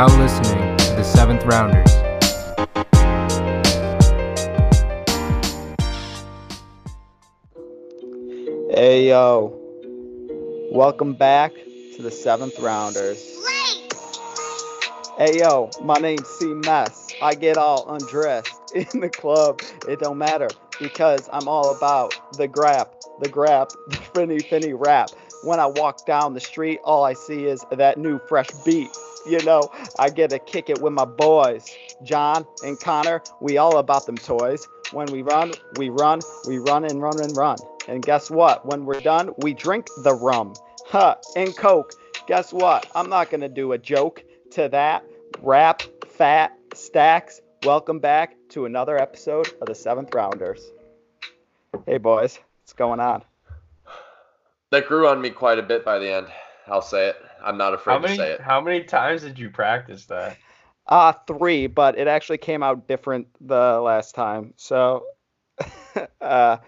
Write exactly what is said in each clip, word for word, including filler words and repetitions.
now listening to the Seventh Rounders. Hey, yo. Welcome back to the Seventh Rounders. Hey, yo, my name's C. Mess. I get all undressed in the club. It don't matter because I'm all about the grab, the grab, the finny, finny rap. When I walk down the street, all I see is that new fresh beat. You know, I get to kick it with my boys, John and Connor. We all about them toys. When we run, we run, we run and run and run. And guess what? When we're done, we drink the rum. Huh, and Coke. Guess what? I'm not going to do a joke to that. Rap, fat, stacks. Welcome back to another episode of the Seventh Rounders. Hey, boys. What's going on? That grew on me quite a bit by the end. I'll say it. I'm not afraid how many, to say it. How many times did you practice that? Uh, three, but it actually came out different the last time. So, uh,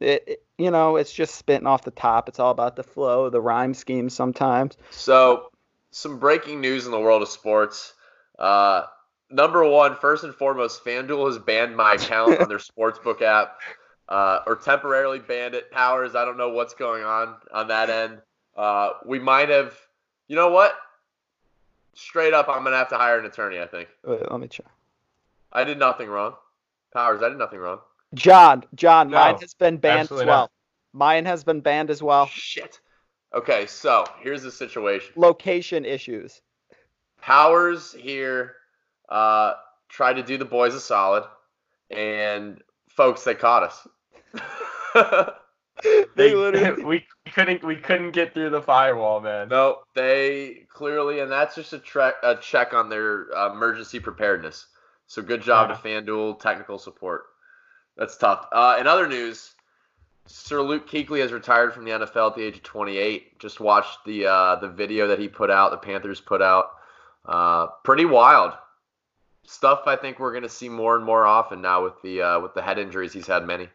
it, it, you know, it's just spitting off the top. It's all about the flow, the rhyme scheme sometimes. So, some breaking news in the world of sports. Uh, number one, first and foremost, FanDuel has banned my account on their sportsbook app. Uh, or temporarily banned it. Powers, I don't know what's going on on that end. Uh, we might have, you know what? Straight up, I'm going to have to hire an attorney, I think. Wait, let me check. I did nothing wrong. Powers, I did nothing wrong. John, John, no, mine has been banned as well. Not. Mine has been banned as well. Shit. Okay, so here's the situation. Location issues. Powers here uh, tried to do the boys a solid, and folks, they caught us. they literally we couldn't we couldn't get through the firewall, man. No, they clearly, and that's just a, tre- a check on their uh, emergency preparedness. So good job yeah. to FanDuel technical support. That's tough. Uh, in other news, Sir Luke Kuechly has retired from the N F L at the age of twenty-eight. Just watched the uh, the video that he put out. The Panthers put out. Uh, pretty wild stuff. I think we're going to see more and more often now with the uh, with the head injuries. He's had many.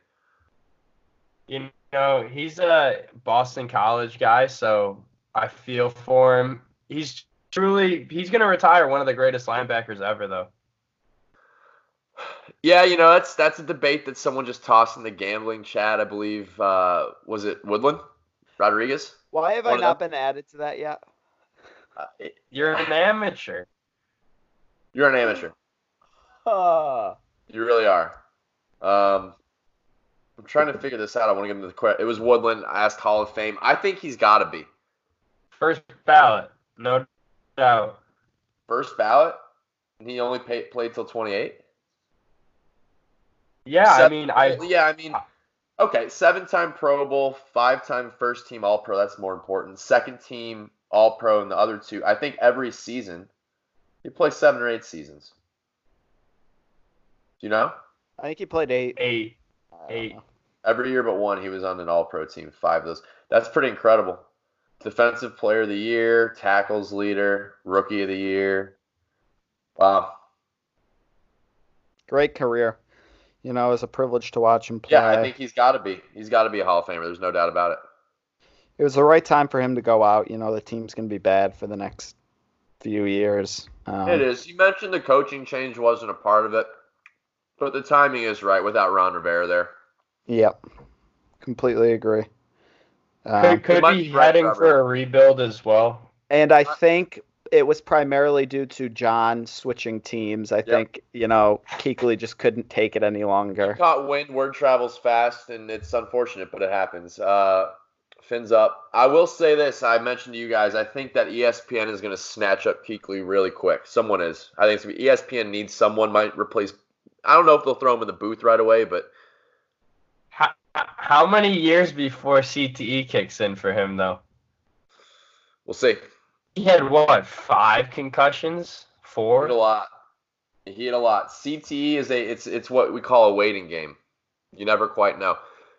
You know, he's a Boston College guy, so I feel for him. He's truly – he's going to retire one of the greatest linebackers ever, though. Yeah, you know, that's that's a debate that someone just tossed in the gambling chat, I believe. Uh, was it Woodland? Rodriguez? Why have one I not been added to that yet? Uh, it, you're an amateur. You're an amateur. Uh. You really are. Um. I'm trying to figure this out. I want to give him the credit. It was Woodland. I asked Hall of Fame. I think he's got to be. First ballot. No doubt. First ballot? And he only pay, played till twenty-eight? Yeah, Seven, I mean. I Yeah, I mean. Okay, seven-time Pro Bowl, five-time first-team All-Pro. That's more important. Second-team All-Pro and the other two. I think every season. He played seven or eight seasons. Do you know? I think he played eight. Eight. Eight. Every year but one, he was on an all-pro team, five of those. That's pretty incredible. Defensive player of the year, tackles leader, rookie of the year. Wow. Great career. You know, it was a privilege to watch him play. Yeah, I think he's got to be. He's got to be a Hall of Famer. There's no doubt about it. It was the right time for him to go out. You know, the team's going to be bad for the next few years. Um, it is. You mentioned the coaching change wasn't a part of it. But the timing is right without Ron Rivera there. Yep. Completely agree. Um, could could be heading Robert. for a rebuild as well. And I think it was primarily due to John switching teams. I yep. think, you know, Kuechly just couldn't take it any longer. He caught wind. Word travels fast, and it's unfortunate, but it happens. Uh, fins up. I will say this. I mentioned to you guys, I think that E S P N is going to snatch up Kuechly really quick. Someone is. I think it's going to be E S P N needs someone might replace I don't know if they'll throw him in the booth right away, but how, how many years before C T E kicks in for him, though? We'll see. He had, what, five concussions? Four? He had a lot. He had a lot. C T E is a it's it's what we call a waiting game. You never quite know.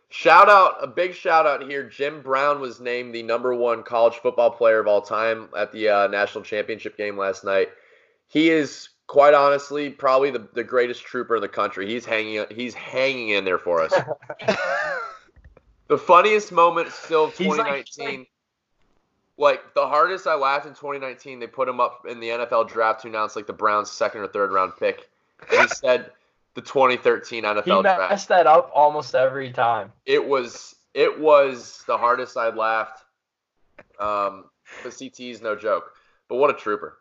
Shout out, a big shout out here. Jim Brown was named the number one college football player of all time at the uh, national championship game last night. He is. Quite honestly, probably the, the greatest trooper in the country. He's hanging he's hanging in there for us. The funniest moment still of twenty nineteen. Like, Like, the hardest I laughed in twenty nineteen, they put him up in the N F L draft to announce, like, the Browns' second or third round pick. And he said the twenty thirteen N F L draft. He messed draft. that up almost every time. It was it was the hardest I laughed. Um, but C T E is no joke. But what a trooper.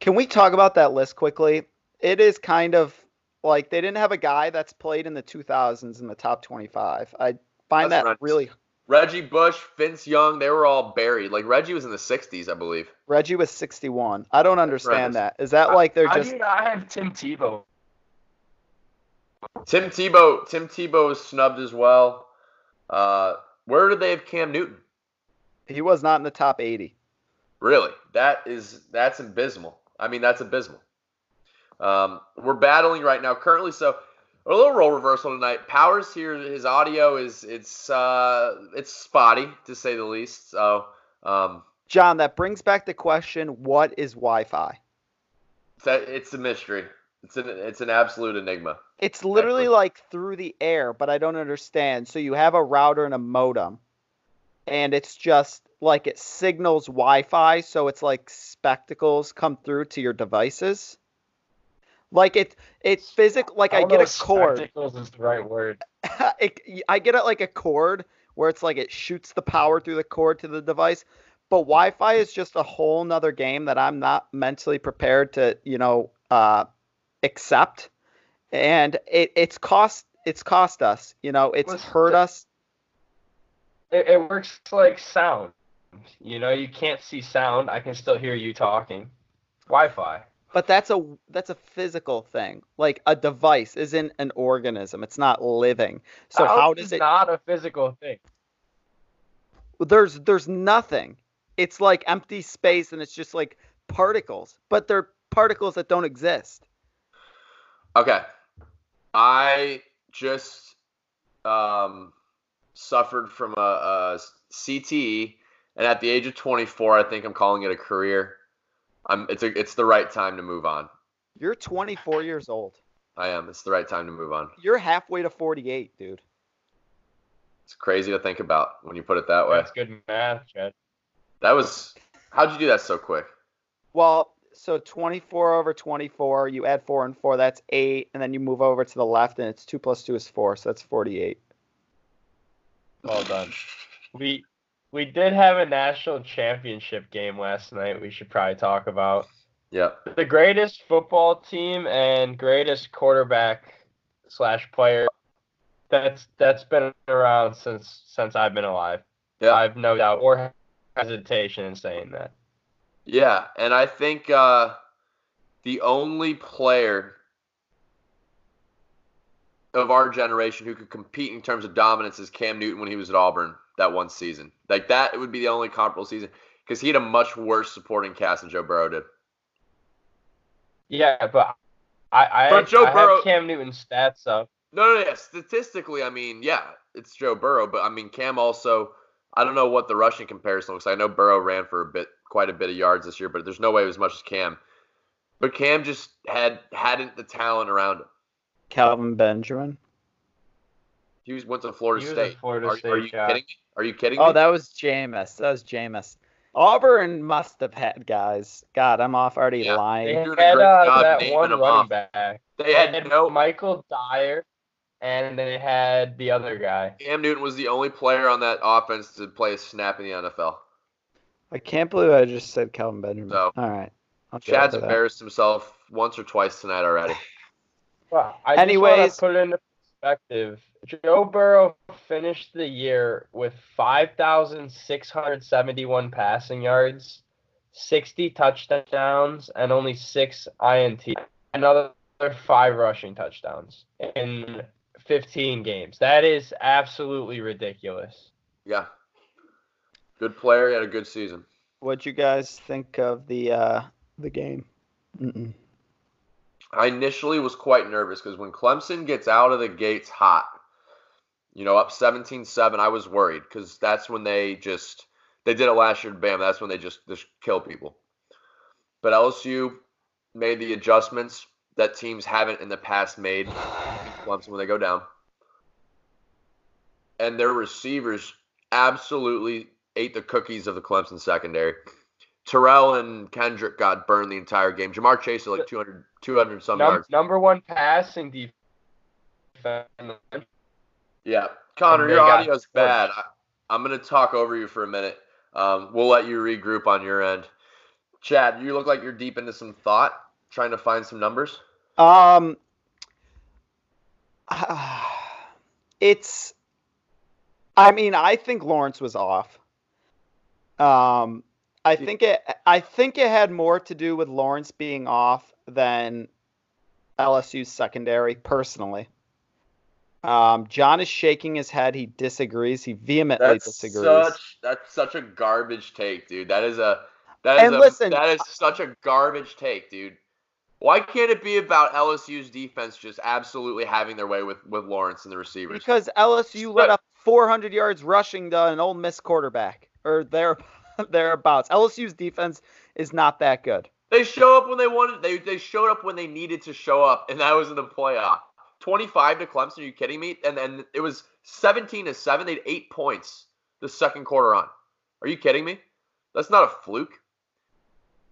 Can we talk about that list quickly? It is kind of like they didn't have a guy that's played in the two thousands in the top twenty-five. I find that's that right. really – Reggie Bush, Vince Young, they were all buried. Like, Reggie was in the sixties, I believe. Reggie was sixty-one. I don't understand that. Is that like they're How just... How do you not have Tim Tebow? Tim Tebow. Tim Tebow was snubbed as well. Uh, where did they have Cam Newton? He was not in the top eighty. Really? That is, that's abysmal. I mean, that's abysmal. Um, we're battling right now currently, so... A little role reversal tonight. Powers here, his audio is it's uh, it's spotty, to say the least. So, um, John, that brings back the question: what is Wi-Fi? It's a mystery. It's an it's an absolute enigma. It's literally actually. like through the air, but I don't understand. So you have a router and a modem, and it's just like it signals Wi-Fi, so it's like spectacles come through to your devices. Like, it, it's physical. Like, I, I get a cord. Spectacles is the right word. it, I get it like a cord where it's like it shoots the power through the cord to the device. But Wi-Fi is just a whole nother game that I'm not mentally prepared to, you know, uh, accept. And it, it's cost it's cost us, you know, it's Listen, hurt us. It, it works like sound. You know, you can't see sound. I can still hear you talking. Wi-Fi. But that's a that's a physical thing. Like, a device isn't an organism. It's not living. So how, how does it? It's not a physical thing. There's there's nothing. It's like empty space, and it's just like particles. But they're particles that don't exist. Okay, I just um, suffered from a, a C T E, and at the age of twenty-four, I think I'm calling it a career. I'm, it's a, it's the right time to move on. You're twenty-four years old. I am. It's the right time to move on. You're halfway to forty-eight, dude. It's crazy to think about when you put it that way. That's good math, Chad. That was – how'd you do that so quick? Well, so twenty-four over twenty-four, you add four and four, that's eight, and then you move over to the left, and it's two plus two is four, so that's forty-eight. Well done. We – We did have a national championship game last night we should probably talk about. Yeah. The greatest football team and greatest quarterback slash player that's that's been around since since I've been alive. Yeah. I've no doubt or hesitation in saying that. Yeah, and I think uh, the only player of our generation who could compete in terms of dominance is Cam Newton when he was at Auburn. That one season. Like, that would be the only comparable season because he had a much worse supporting cast than Joe Burrow did. Yeah, but I, I, but Joe I Burrow, have Cam Newton's stats up. No, no, no. Yeah. Statistically, I mean, yeah, it's Joe Burrow. But, I mean, Cam also – I don't know what the rushing comparison looks like. I know Burrow ran for a bit, quite a bit of yards this year, but there's no way it was as much as Cam. But Cam just had, hadn't the talent around him. Calvin Benjamin. He went to Florida State. Florida are, State are you yeah. kidding me? Are you kidding me? Oh, that was Jameis. That was Jameis. Auburn must have had guys. God, I'm off already yeah. lying. They had, had uh, that one running off. back. They, they had, had no Michael Dyer, and they had the other guy. Cam Newton was the only player on that offense to play a snap in the N F L. I can't believe I just said Calvin Benjamin. So, all right. Chad's embarrassed himself once or twice tonight already. Well, I Anyways, just want to put it into perspective. Joe Burrow finished the year with five thousand six hundred seventy-one passing yards, sixty touchdowns, and only six I N T. Another five rushing touchdowns in fifteen games. That is absolutely ridiculous. Yeah. Good player. He had a good season. What'd you guys think of the uh, the game? Mm-mm. I initially was quite nervous because when Clemson gets out of the gates hot, you know, up seventeen seven, I was worried because that's when they just – they did it last year to Bama. That's when they just, just kill people. But L S U made the adjustments that teams haven't in the past made Clemson when they go down. And their receivers absolutely ate the cookies of the Clemson secondary. Terrell and Kendrick got burned the entire game. Jamar Chase had like two hundred, two hundred some Num- yards. Number one passing defense. Yeah. Connor, your audio's bad. I, I'm going to talk over you for a minute. Um, we'll let you regroup on your end. Chad, you look like you're deep into some thought, trying to find some numbers. Um, uh, it's, I mean, I think Lawrence was off. Um, I think it. I think it had more to do with Lawrence being off than L S U's secondary, personally. Um, John is shaking his head. He disagrees. He vehemently that's disagrees. Such, that's such a garbage take, dude. That is a. That is and a, listen, that is such a garbage take, dude. Why can't it be about L S U's defense just absolutely having their way with, with Lawrence and the receivers? Because L S U but, let up four hundred yards rushing to an Ole Miss quarterback, or their. Thereabouts. L S U's defense is not that good. They show up when they wanted. They they showed up when they needed to show up, and that was in the playoff. twenty-five to Clemson. Are you kidding me? And then it was seventeen to seven. They had eight points the second quarter on. Are you kidding me? That's not a fluke.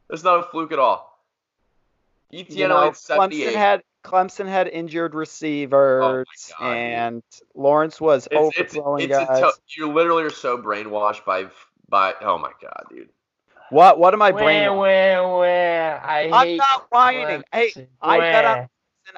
That's not a fluke at all. Etienne you know, had seventy-eight. Clemson had Clemson had injured receivers, oh God, and dude. Lawrence was it's, overthrowing it's, it's guys. To- you literally are so brainwashed by. By, oh, my God, dude. What What am I blaming? Where, where, where? I I'm hate not whining. Clemson. Hey, I bet up.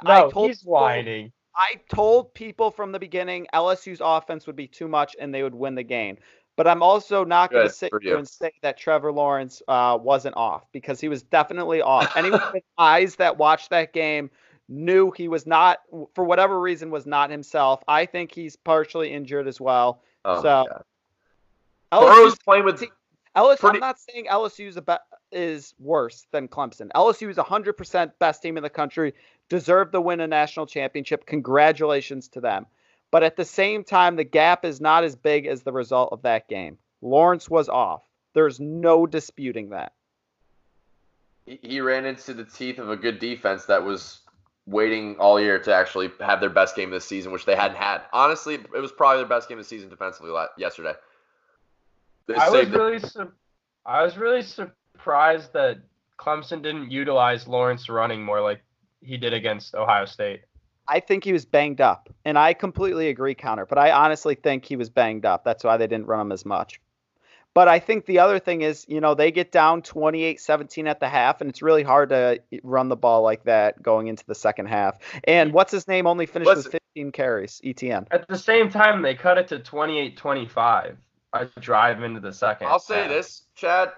No, I told he's people, whining. I told people from the beginning L S U's offense would be too much and they would win the game. But I'm also not going to sit here and say that Trevor Lawrence uh, wasn't off, because he was definitely off. Anyone with eyes that watched that game knew he was not, for whatever reason, was not himself. I think he's partially injured as well. Oh, so. Burrow's playing with L S U. Pretty, I'm not saying L S U be- is worse than Clemson. L S U is one hundred percent best team in the country, deserved to win a national championship. Congratulations to them. But at the same time, the gap is not as big as the result of that game. Lawrence was off. There's no disputing that. He, he ran into the teeth of a good defense that was waiting all year to actually have their best game this season, which they hadn't had. Honestly, it was probably their best game of the season defensively yesterday. I was really, su- I was really surprised that Clemson didn't utilize Lawrence running more like he did against Ohio State. I think he was banged up, and I completely agree, Connor. But I honestly think he was banged up. That's why they didn't run him as much. But I think the other thing is, you know, they get down twenty-eight seventeen at the half, and it's really hard to run the ball like that going into the second half. And what's-his-name only finished Listen, with fifteen carries, Etienne. At the same time, they cut it to twenty-eight twenty-five. I drive into the second. I'll say this, Chad.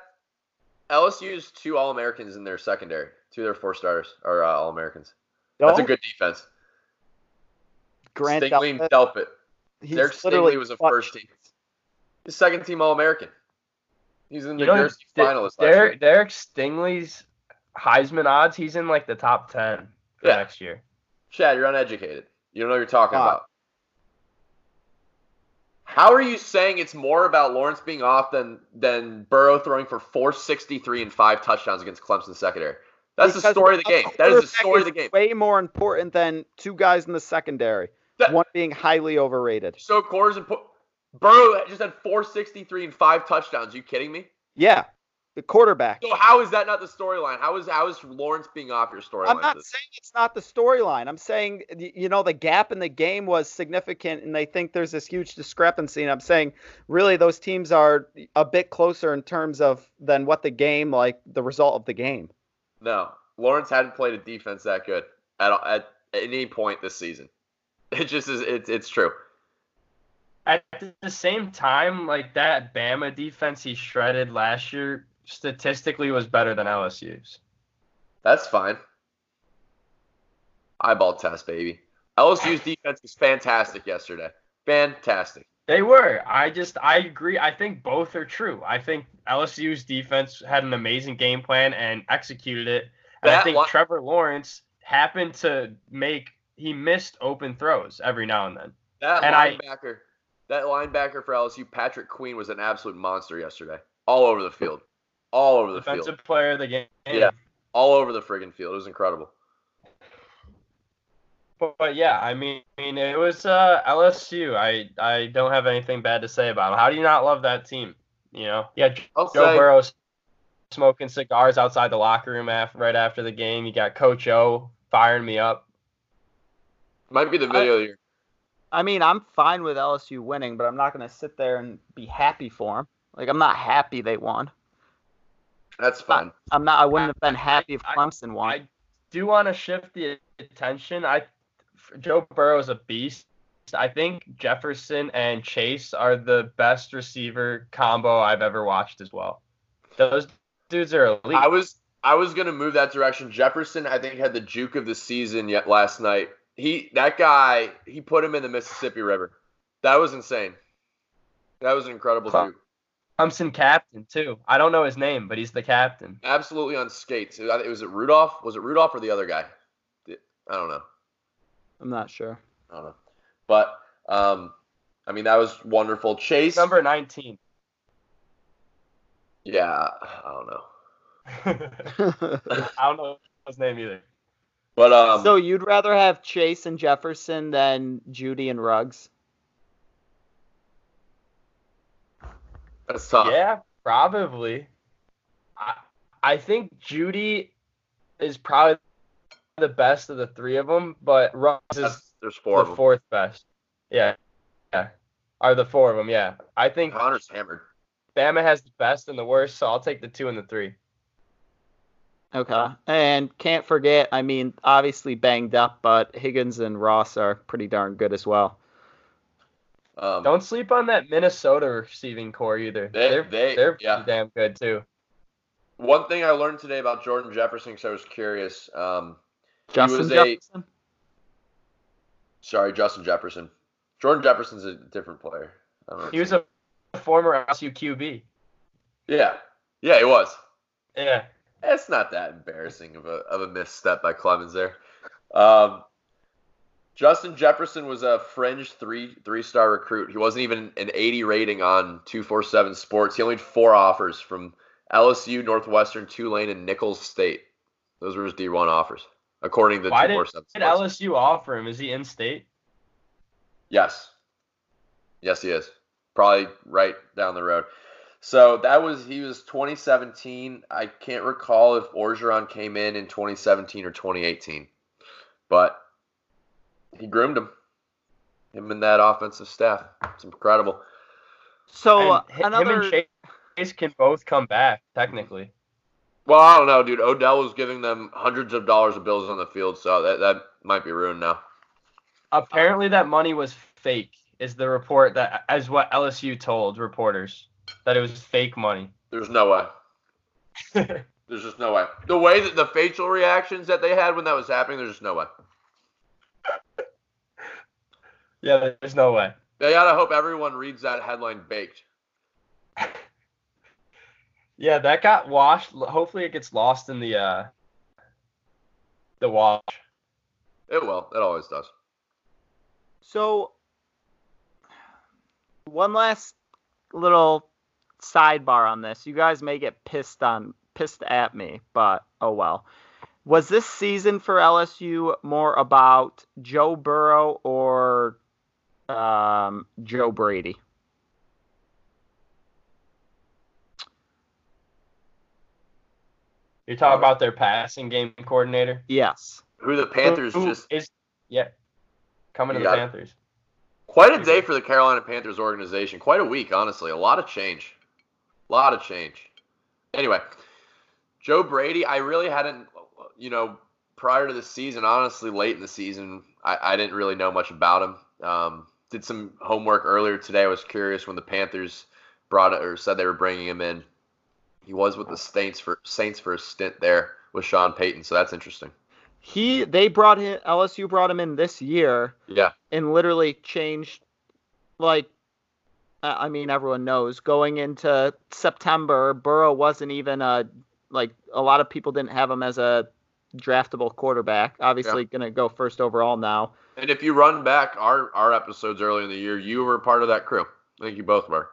L S U's two All-Americans in their secondary. Two of their four starters are uh, All-Americans. Don't. That's a good defense. Grant Stingley and Delpit. Derek Stingley was a first team. His second team All-American. He's in the Jersey finalist. Derek, Derek Stingley's Heisman odds, he's in like the top ten for yeah. next year. Chad, you're uneducated. You don't know what you're talking uh, about. How are you saying it's more about Lawrence being off than than Burrow throwing for four sixty-three and five touchdowns against Clemson secondary? That's because the story of the game. That is the story of the game. Way more important than two guys in the secondary, that, one being highly overrated. So Coors and po- Burrow just had four sixty-three and five touchdowns. Are you kidding me? Yeah, the quarterback. So how is that not the storyline? How is how is Lawrence being off your storyline? I'm not saying it's not the storyline. I'm saying, you know, the gap in the game was significant, and they think there's this huge discrepancy. And I'm saying, really, those teams are a bit closer in terms of than what the game, like the result of the game. No, Lawrence hadn't played a defense that good at at any point this season. It just is. It's it's true. At the same time, like that Bama defense he shredded last year. Statistically was better than L S U's. That's fine. Eyeball test, baby. L S U's defense was fantastic yesterday. Fantastic. They were. I just, I agree. I think both are true. I think L S U's defense had an amazing game plan and executed it. And that I think lo- Trevor Lawrence happened to make, he missed open throws every now and then. That and linebacker, I, that linebacker for L S U, Patrick Queen, was an absolute monster yesterday. All over the field. All over the Defensive field. Defensive player of the game. Yeah, all over the friggin' field. It was incredible. But, but yeah, I mean, it was uh, L S U. I, I don't have anything bad to say about them. How do you not love that team? You know, yeah, I'll Joe say. Burrow's smoking cigars outside the locker room after, right after the game. You got Coach O firing me up. Might be the video I, here. I mean, I'm fine with L S U winning, but I'm not going to sit there and be happy for them. Like, I'm not happy they won. That's fine. I'm not. I wouldn't have been happy if Clemson won. I, I do want to shift the attention. I Joe Burrow is a beast. I think Jefferson and Chase are the best receiver combo I've ever watched as well. Those dudes are elite. I was I was gonna move that direction. Jefferson, I think, had the juke of the season yet last night. He that guy he put him in the Mississippi River. That was insane. That was an incredible Clemson juke. Clemson captain too. I don't know his name, but he's the captain. Absolutely on skates. It was, was it Rudolph? Was it Rudolph or the other guy? I don't know. I'm not sure. I don't know. But, um, I mean, that was wonderful. Chase. Number nineteen. Yeah, I don't know. I don't know his name either. But um, so you'd rather have Chase and Jefferson than Judy and Ruggs? That's tough. Yeah, probably. I, I think Judy is probably the best of the three of them, but Ruggs That's- is... There's four the of them. Fourth best. Yeah. Yeah. Are the four of them, yeah. I think Connor's hammered. Bama has the best and the worst, so I'll take the two and the three. Okay. And can't forget, I mean, obviously banged up, but Higgins and Ross are pretty darn good as well. Um, Don't sleep on that Minnesota receiving core either. They, they're they, they're yeah. pretty damn good too. One thing I learned today about Jordan Jefferson, because I was curious. Um, Justin he was Jefferson? A, Sorry, Justin Jefferson. Jordan Jefferson's a different player. I don't he was a former L S U Q B. Yeah. Yeah, he was. Yeah. It's not that embarrassing of a of a misstep by Clemens there. Um, Justin Jefferson was a fringe three, three-star recruit. He wasn't even an eighty rating on two forty-seven Sports. He only had four offers from L S U, Northwestern, Tulane, and Nichols State. Those were his D one offers. According to Why did, did L S U offer him? Is he in state? Yes. Yes, he is. Probably right down the road. So that was he was twenty seventeen. I can't recall if Orgeron came in in twenty seventeen or twenty eighteen, but he groomed him, him and that offensive staff. It's incredible. So uh, another him and Chase can both come back technically. Well, I don't know, dude. Odell was giving them hundreds of dollars of bills on the field, so that, that might be ruined now. Apparently that money was fake, is the report that as what L S U told reporters, that it was fake money. There's no way. There's just no way. The way that the facial reactions that they had when that was happening, there's just no way. Yeah, there's no way. They ought to hope everyone reads that headline baked. Yeah, that got washed. Hopefully it gets lost in the uh, the wash. It will. It always does. So one last little sidebar on this. You guys may get pissed on pissed at me, but oh well. Was this season for L S U more about Joe Burrow or um, Joe Brady? You're talking about their passing game coordinator? Yes. Who the Panthers Who just is yeah. Coming to the Panthers. Quite a day for the Carolina Panthers organization. Quite a week, honestly. A lot of change. A lot of change. Anyway, Joe Brady, I really hadn't you know, prior to the season, honestly, late in the season, I, I didn't really know much about him. Um, did some homework earlier today. I was curious when the Panthers brought it or said they were bringing him in. He was with the Saints for Saints for a stint there with Sean Payton, so that's interesting. He they brought him L S U brought him in this year. Yeah. And literally changed like I mean everyone knows going into September, Burrow wasn't even a like a lot of people didn't have him as a draftable quarterback. Obviously yeah. going to go first overall now. And if you run back our our episodes earlier in the year, you were part of that crew. I think you both were.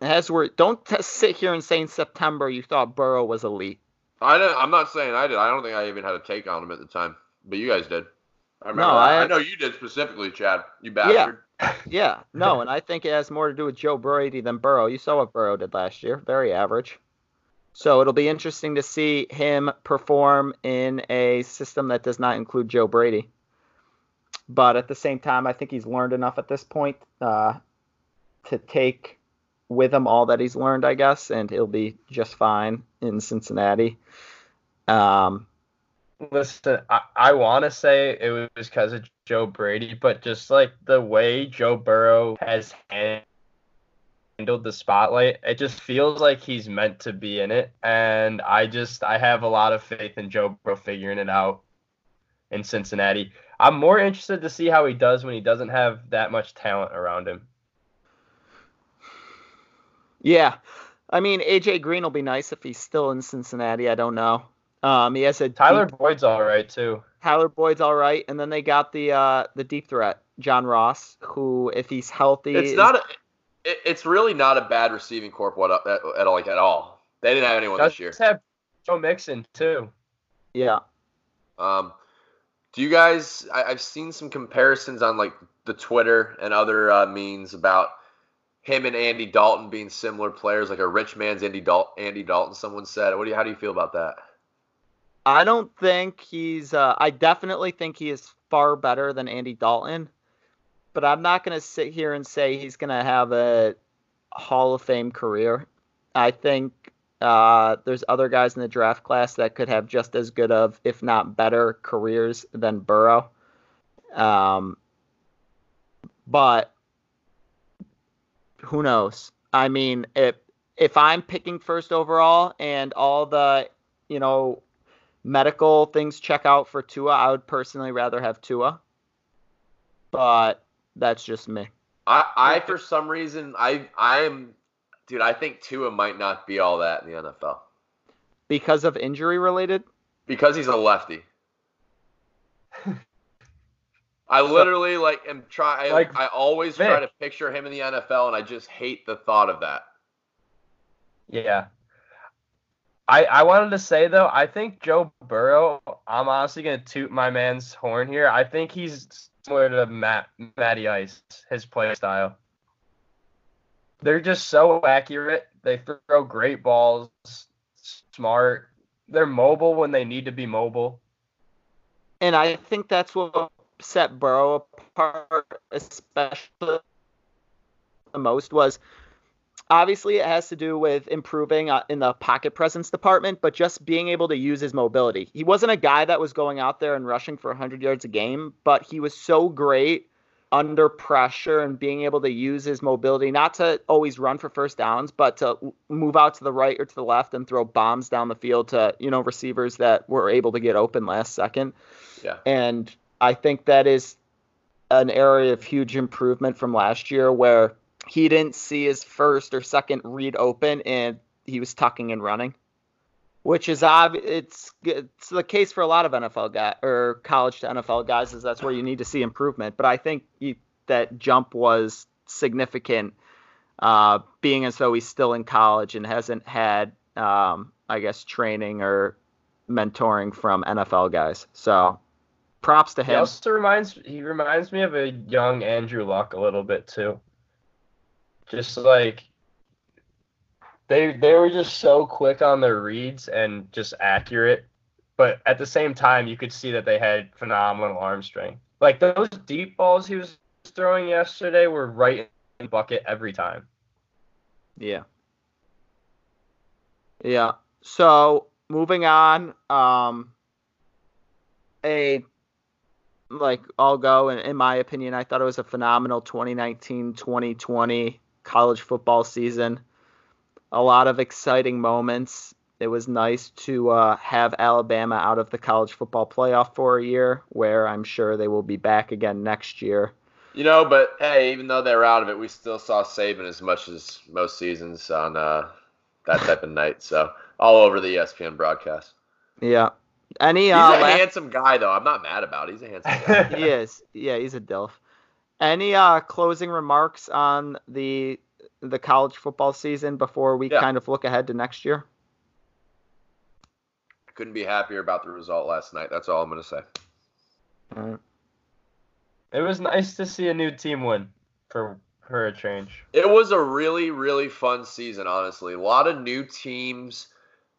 As we're, don't t- sit here and say in September you thought Burrow was elite. I didn't, I'm not saying I did. I don't think I even had a take on him at the time. But you guys did. I remember. No, I, I know you did specifically, Chad. You bastard. Yeah, Yeah, no, and I think it has more to do with Joe Brady than Burrow. You saw what Burrow did last year. Very average. So it'll be interesting to see him perform in a system that does not include Joe Brady. But at the same time, I think he's learned enough at this point uh, to take with him all that he's learned, I guess, and he'll be just fine in Cincinnati. Um, Listen, I, I want to say it was because of Joe Brady, but just like the way Joe Burrow has handled the spotlight, it just feels like he's meant to be in it, and I just I have a lot of faith in Joe Burrow figuring it out in Cincinnati. I'm more interested to see how he does when he doesn't have that much talent around him. Yeah, I mean, A J Green will be nice if he's still in Cincinnati. I don't know. Um, he has a Tyler deep... Boyd's all right too. Tyler Boyd's all right, and then they got the uh, the deep threat, John Ross, who if he's healthy, it's is... not. A... It's really not a bad receiving corp at all. Like, at all. They didn't have anyone Does this year. Have Joe Mixon too. Yeah. Um, do you guys? I, I've seen some comparisons on like the Twitter and other uh, memes about him and Andy Dalton being similar players, like a rich man's Andy Dalton. Andy Dalton, someone said. What do you? How do you feel about that? I don't think he's uh, – I definitely think he is far better than Andy Dalton, but I'm not going to sit here and say he's going to have a Hall of Fame career. I think uh, there's other guys in the draft class that could have just as good of, if not better, careers than Burrow. Um, but who knows? I mean, if, if I'm picking first overall and all the, you know – medical things check out for Tua, I would personally rather have Tua, but that's just me. I, I for some reason, I I'm, dude, I think Tua might not be all that in the N F L. Because of injury related? Because he's a lefty. I literally like am try. I, like, I always man. try to picture him in the N F L, and I just hate the thought of that. Yeah. I, I wanted to say, though, I think Joe Burrow, I'm honestly going to toot my man's horn here. I think he's similar to Matt, Matty Ice, his play style. They're just so accurate. They throw great balls, smart. They're mobile when they need to be mobile. And I think that's what set Burrow apart, especially the most, was – obviously, it has to do with improving uh, in the pocket presence department, but just being able to use his mobility. He wasn't a guy that was going out there and rushing for one hundred yards a game, but he was so great under pressure and being able to use his mobility, not to always run for first downs, but to move out to the right or to the left and throw bombs down the field to, you know, receivers that were able to get open last second. Yeah. And I think that is an area of huge improvement from last year where he didn't see his first or second read open, and he was tucking and running, which is obvious. It's, it's the case for a lot of N F L guys or college to N F L guys, is that's where you need to see improvement. But I think he, that jump was significant, uh, being as though he's still in college and hasn't had, um, I guess, training or mentoring from N F L guys. So props to him. He also reminds, he reminds me of a young Andrew Luck a little bit too. Just like they they were just so quick on their reads and just accurate, but at the same time you could see that they had phenomenal arm strength. Like those deep balls he was throwing yesterday were right in the bucket every time. Yeah. Yeah. So moving on, um, a like I'll go and in my opinion, I thought it was a phenomenal twenty nineteen twenty twenty college football season. A lot of exciting moments. It was nice to uh, have Alabama out of the college football playoff for a year, where I'm sure they will be back again next year. You know, but hey, even though they were out of it, we still saw Saban as much as most seasons on uh, that type of night. So all over the E S P N broadcast. Yeah. Any, he's uh, a last... handsome guy, though. I'm not mad about it. He's a handsome guy. He is. Yeah, he's a dilf. Any uh, closing remarks on the the college football season before we yeah. kind of look ahead to next year? I couldn't be happier about the result last night. That's all I'm going to say. All right. It was nice to see a new team win. for for a change. It was a really, really fun season, honestly. A lot of new teams,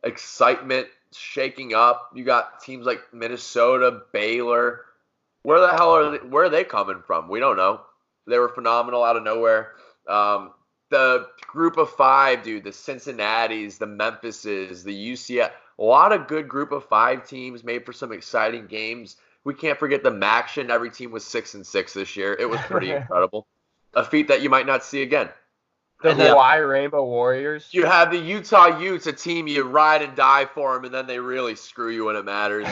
excitement, shaking up. You got teams like Minnesota, Baylor. Where the hell are they, where are they coming from? We don't know. They were phenomenal out of nowhere. Um, the group of five, dude, the Cincinnati's, the Memphises, the U C F. A lot of good group of five teams made for some exciting games. We can't forget the Maction. Every team was six and six this year. It was pretty incredible. A feat that you might not see again. The and Hawaii then, Rainbow Warriors. You have the Utah Utes, a team you ride and die for them, and then they really screw you when it matters.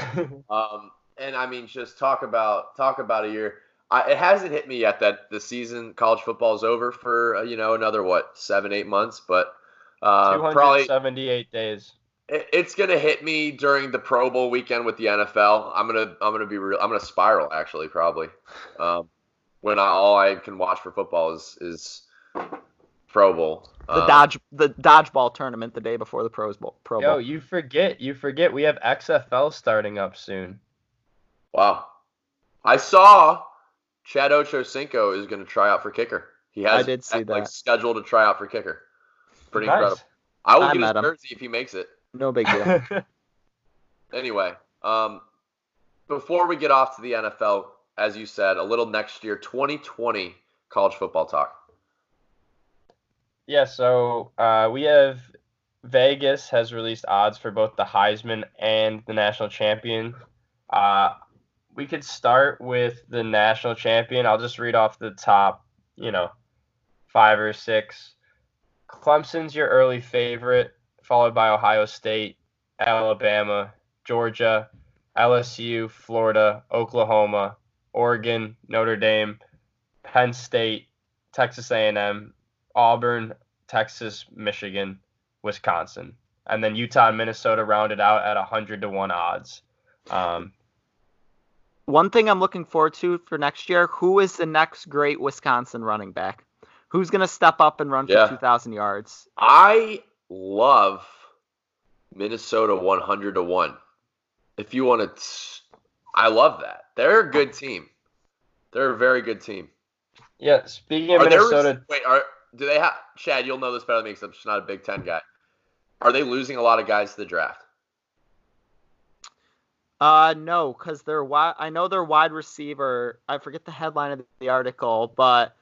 um, and, I mean, just talk about talk about a year. I, it hasn't hit me yet that the season, college football, is over for, uh, you know, another, what, seven, eight months. But uh, two hundred seventy-eight probably, days. It, it's going to hit me during the Pro Bowl weekend with the N F L. I'm going to I'm gonna be real. I'm going to spiral, actually, probably. Um, when I, all I can watch for football is is – Pro Bowl. The um, dodge the dodgeball tournament the day before the Pro Bowl. Pro Bowl. Yo, you forget. You forget we have X F L starting up soon. Wow. I saw Chad Ochocinco is going to try out for kicker. He has I did see that. Like, scheduled to try out for kicker. Pretty nice. Incredible. I will give his jersey if he makes it. No big deal. Anyway, um, before we get off to the N F L, as you said, a little next year, twenty twenty college football talk. Yeah, so uh, we have Vegas has released odds for both the Heisman and the national champion. Uh, we could start with the national champion. I'll just read off the top, you know, five or six. Clemson's your early favorite, followed by Ohio State, Alabama, Georgia, L S U, Florida, Oklahoma, Oregon, Notre Dame, Penn State, Texas A and M, Auburn, Texas, Michigan, Wisconsin, and then Utah and Minnesota rounded out at one hundred to one odds. Um, One thing I'm looking forward to for next year, who is the next great Wisconsin running back? Who's going to step up and run yeah. for two thousand yards? I love Minnesota one hundred to one. If you want to, I love that. They're a good team. They're a very good team. Yeah, speaking of are Minnesota. There, wait, are Do they have – Chad, you'll know this better than me because I'm just not a Big Ten guy. Are they losing a lot of guys to the draft? Uh, no, because they're wi- – I know their wide receiver – I forget the headline of the article, but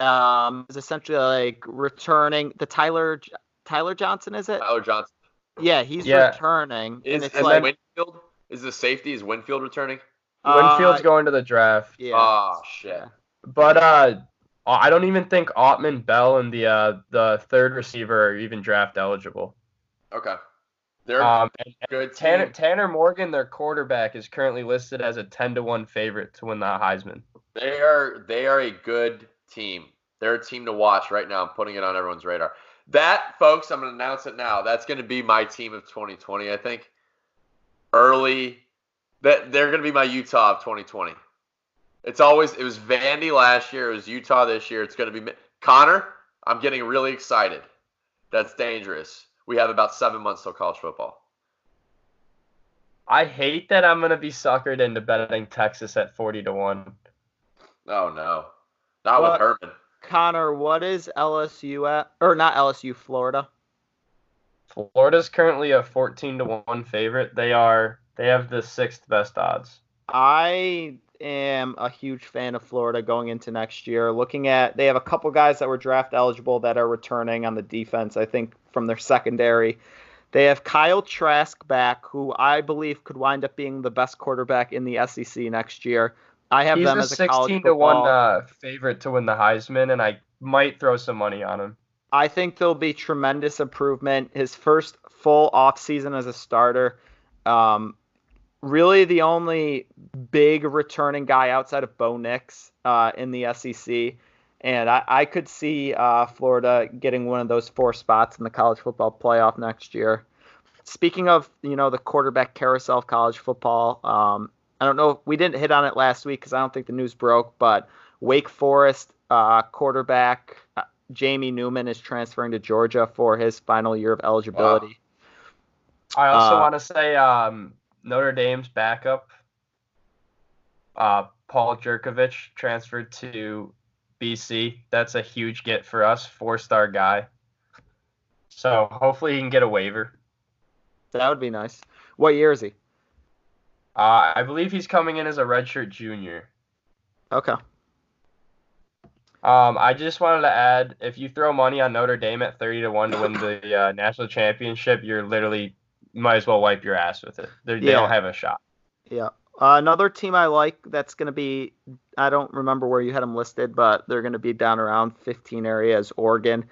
um, it's essentially like returning – the Tyler Tyler Johnson, is it? Tyler Johnson. Yeah, he's yeah. returning. Is, and it's is like, Winfield – is the safety – is Winfield returning? Uh, Winfield's going to the draft. Yeah. Oh, shit. Yeah. But – uh. I don't even think Ottman Bell and the uh, the third receiver are even draft eligible. Okay. They're um, good. Tanner, Tanner Morgan, their quarterback, is currently listed as a ten to one favorite to win the Heisman. They are they are a good team. They're a team to watch right now. I'm putting it on everyone's radar. That, folks, I'm going to announce it now. That's going to be my team of twenty twenty, I think. Early. That they're going to be my Utah of twenty twenty. It's always it was Vandy last year. It was Utah this year. It's going to be Connor. I'm getting really excited. That's dangerous. We have about seven months till college football. I hate that I'm going to be suckered into betting Texas at forty to one. Oh no, not what, with Herman. Connor, what is L S U at? Or not L S U? Florida. Florida's currently a fourteen to one favorite. They are. They have the sixth best odds. I. am a huge fan of Florida going into next year. Looking at, they have a couple guys that were draft eligible that are returning on the defense, I think, from their secondary. They have Kyle Trask back, who I believe could wind up being the best quarterback in the S E C next year. I have He's them as a, a college football. He's a sixteen to one favorite to win the Heisman, and I might throw some money on him. I think there'll be tremendous improvement. His first full offseason as a starter, um, really the only big returning guy outside of Bo Nix uh, in the S E C. And I, I could see uh, Florida getting one of those four spots in the college football playoff next year. Speaking of, you know, the quarterback carousel of college football, um, I don't know. We didn't hit on it last week because I don't think the news broke, but Wake Forest uh, quarterback uh, Jamie Newman is transferring to Georgia for his final year of eligibility. Wow. I also uh, want to say um, – Notre Dame's backup, uh, Paul Jerkovich, transferred to B C. That's a huge get for us, four-star guy. So hopefully he can get a waiver. That would be nice. What year is he? Uh, I believe he's coming in as a redshirt junior. Okay. Um, I just wanted to add, if you throw money on Notre Dame at thirty to one to win the uh, national championship, you're literally might as well wipe your ass with it. They yeah. don't have a shot. Yeah. Uh, another team I like that's going to be, I don't remember where you had them listed, but they're going to be down around fifteen areas, Oregon.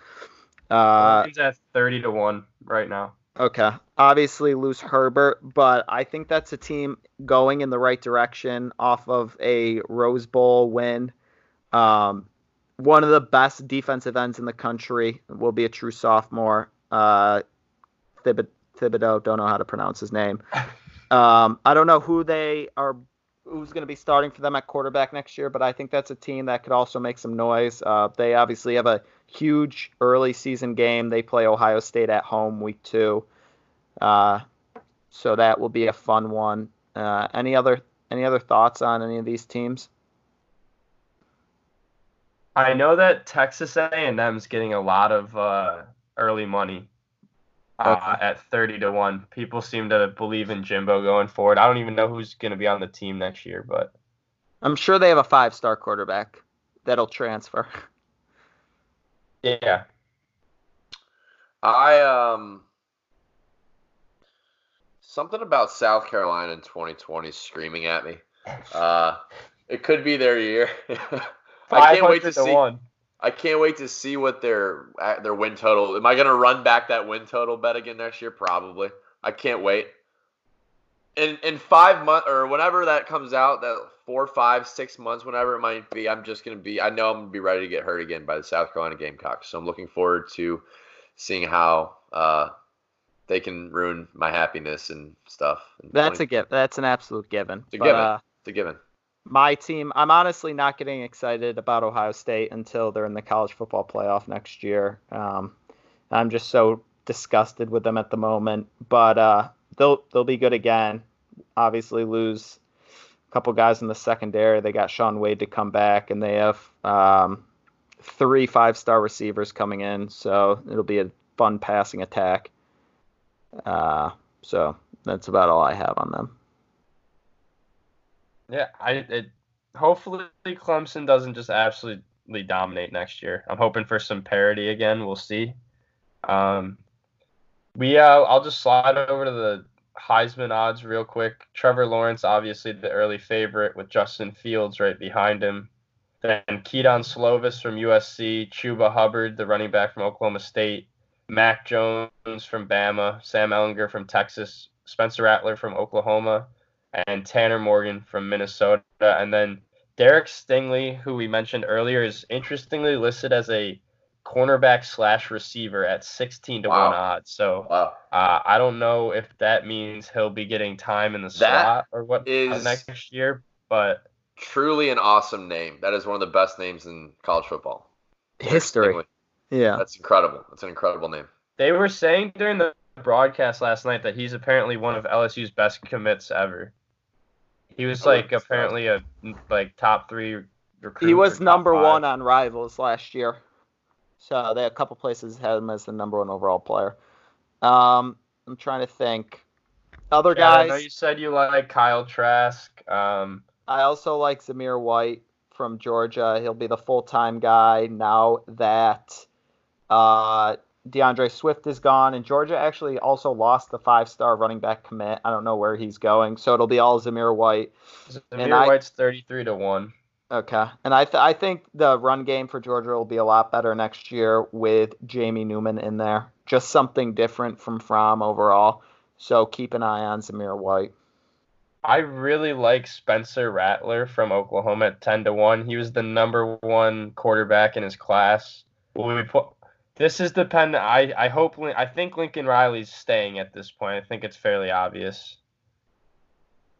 Uh, Oregon's at thirty to one right now. Okay. Obviously lose Herbert, but I think that's a team going in the right direction off of a Rose Bowl win. Um, one of the best defensive ends in the country, will be a true sophomore. Uh, Thib- Thibodeau, don't know how to pronounce his name. Um, I don't know who they are, who's going to be starting for them at quarterback next year, but I think that's a team that could also make some noise. Uh, they obviously have a huge early season game. They play Ohio State at home week two. Uh, so that will be a fun one. Uh, any other, any other thoughts on any of these teams? I know that Texas A and M is getting a lot of uh, early money. Okay. Uh, at thirty to one, people seem to believe in Jimbo going forward. I don't even know who's going to be on the team next year, but I'm sure they have a five-star quarterback that'll transfer. Yeah. I um something about South Carolina in twenty twenty is screaming at me. Uh, it could be their year. I can't wait to see. One. I can't wait to see what their their win total. Am I going to run back that win total bet again next year? Probably. I can't wait. In in five months or whenever that comes out, that four, five, six months, whenever it might be, I'm just going to be. I know I'm going to be ready to get hurt again by the South Carolina Gamecocks. So I'm looking forward to seeing how uh, they can ruin my happiness and stuff. That's a given. That's an absolute given. It's a but, given. Uh, it's a given. My team, I'm honestly not getting excited about Ohio State until they're in the college football playoff next year. Um, I'm just so disgusted with them at the moment. But uh, they'll they'll be good again. Obviously lose a couple guys in the secondary. They got Sean Wade to come back, and they have um, three five-star receivers coming in. So it'll be a fun passing attack. Uh, so that's about all I have on them. Yeah, I it, hopefully Clemson doesn't just absolutely dominate next year. I'm hoping for some parity again. We'll see. Um, we uh, I'll just slide over to the Heisman odds real quick. Trevor Lawrence, obviously the early favorite, with Justin Fields right behind him. Then Keaton Slovis from U S C, Chuba Hubbard, the running back from Oklahoma State, Mac Jones from Bama, Sam Ehlinger from Texas, Spencer Rattler from Oklahoma, and Tanner Morgan from Minnesota. And then Derek Stingley, who we mentioned earlier, is interestingly listed as a cornerback slash receiver at sixteen to one wow. odds. So wow. uh, I don't know if that means he'll be getting time in the slot that or what is next year, but truly an awesome name. That is one of the best names in college football history. Yeah. That's incredible. That's an incredible name. They were saying during the broadcast last night that he's apparently one of L S U's best commits ever. He was like apparently a like top three recruit. He was number one on Rivals last year, so they a couple places had him as the number one overall player. Um, I'm trying to think. Other guys. Yeah, I know you said you like Kyle Trask. Um, I also like Zamir White from Georgia. He'll be the full time guy now that uh, DeAndre Swift is gone, and Georgia actually also lost the five-star running back commit. I don't know where he's going, so it'll be all Zamir White. Zamir White's thirty-three to one. Okay, and I th- I think the run game for Georgia will be a lot better next year with Jamie Newman in there. Just something different from Fromm overall, so keep an eye on Zamir White. I really like Spencer Rattler from Oklahoma at ten to one. He was the number one quarterback in his class. Will we put... This is dependent. I, I hope. I think Lincoln Riley's staying at this point. I think it's fairly obvious.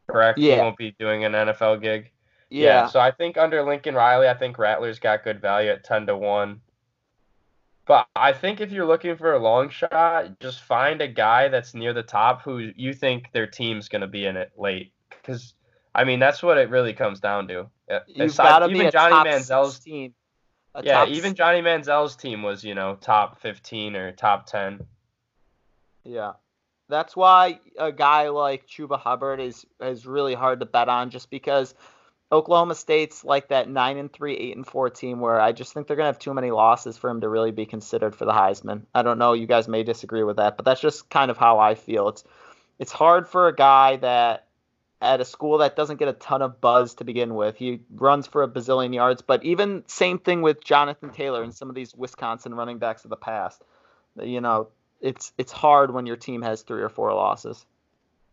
Correct? Yeah. He won't be doing an N F L gig. Yeah. yeah. So I think under Lincoln Riley, I think Rattler's got good value at ten to one. But I think if you're looking for a long shot, just find a guy that's near the top who you think their team's going to be in it late. Because, I mean, that's what it really comes down to. You've got to be a top sixteen. A yeah, top... even Johnny Manziel's team was, you know, top fifteen or top ten. Yeah. That's why a guy like Chuba Hubbard is, is really hard to bet on, just because Oklahoma State's like that nine and three, eight and four team where I just think they're going to have too many losses for him to really be considered for the Heisman. I don't know. You guys may disagree with that, but that's just kind of how I feel. It's it's hard for a guy that at a school that doesn't get a ton of buzz to begin with. He runs for a bazillion yards, but even same thing with Jonathan Taylor and some of these Wisconsin running backs of the past. You know, it's it's hard when your team has three or four losses.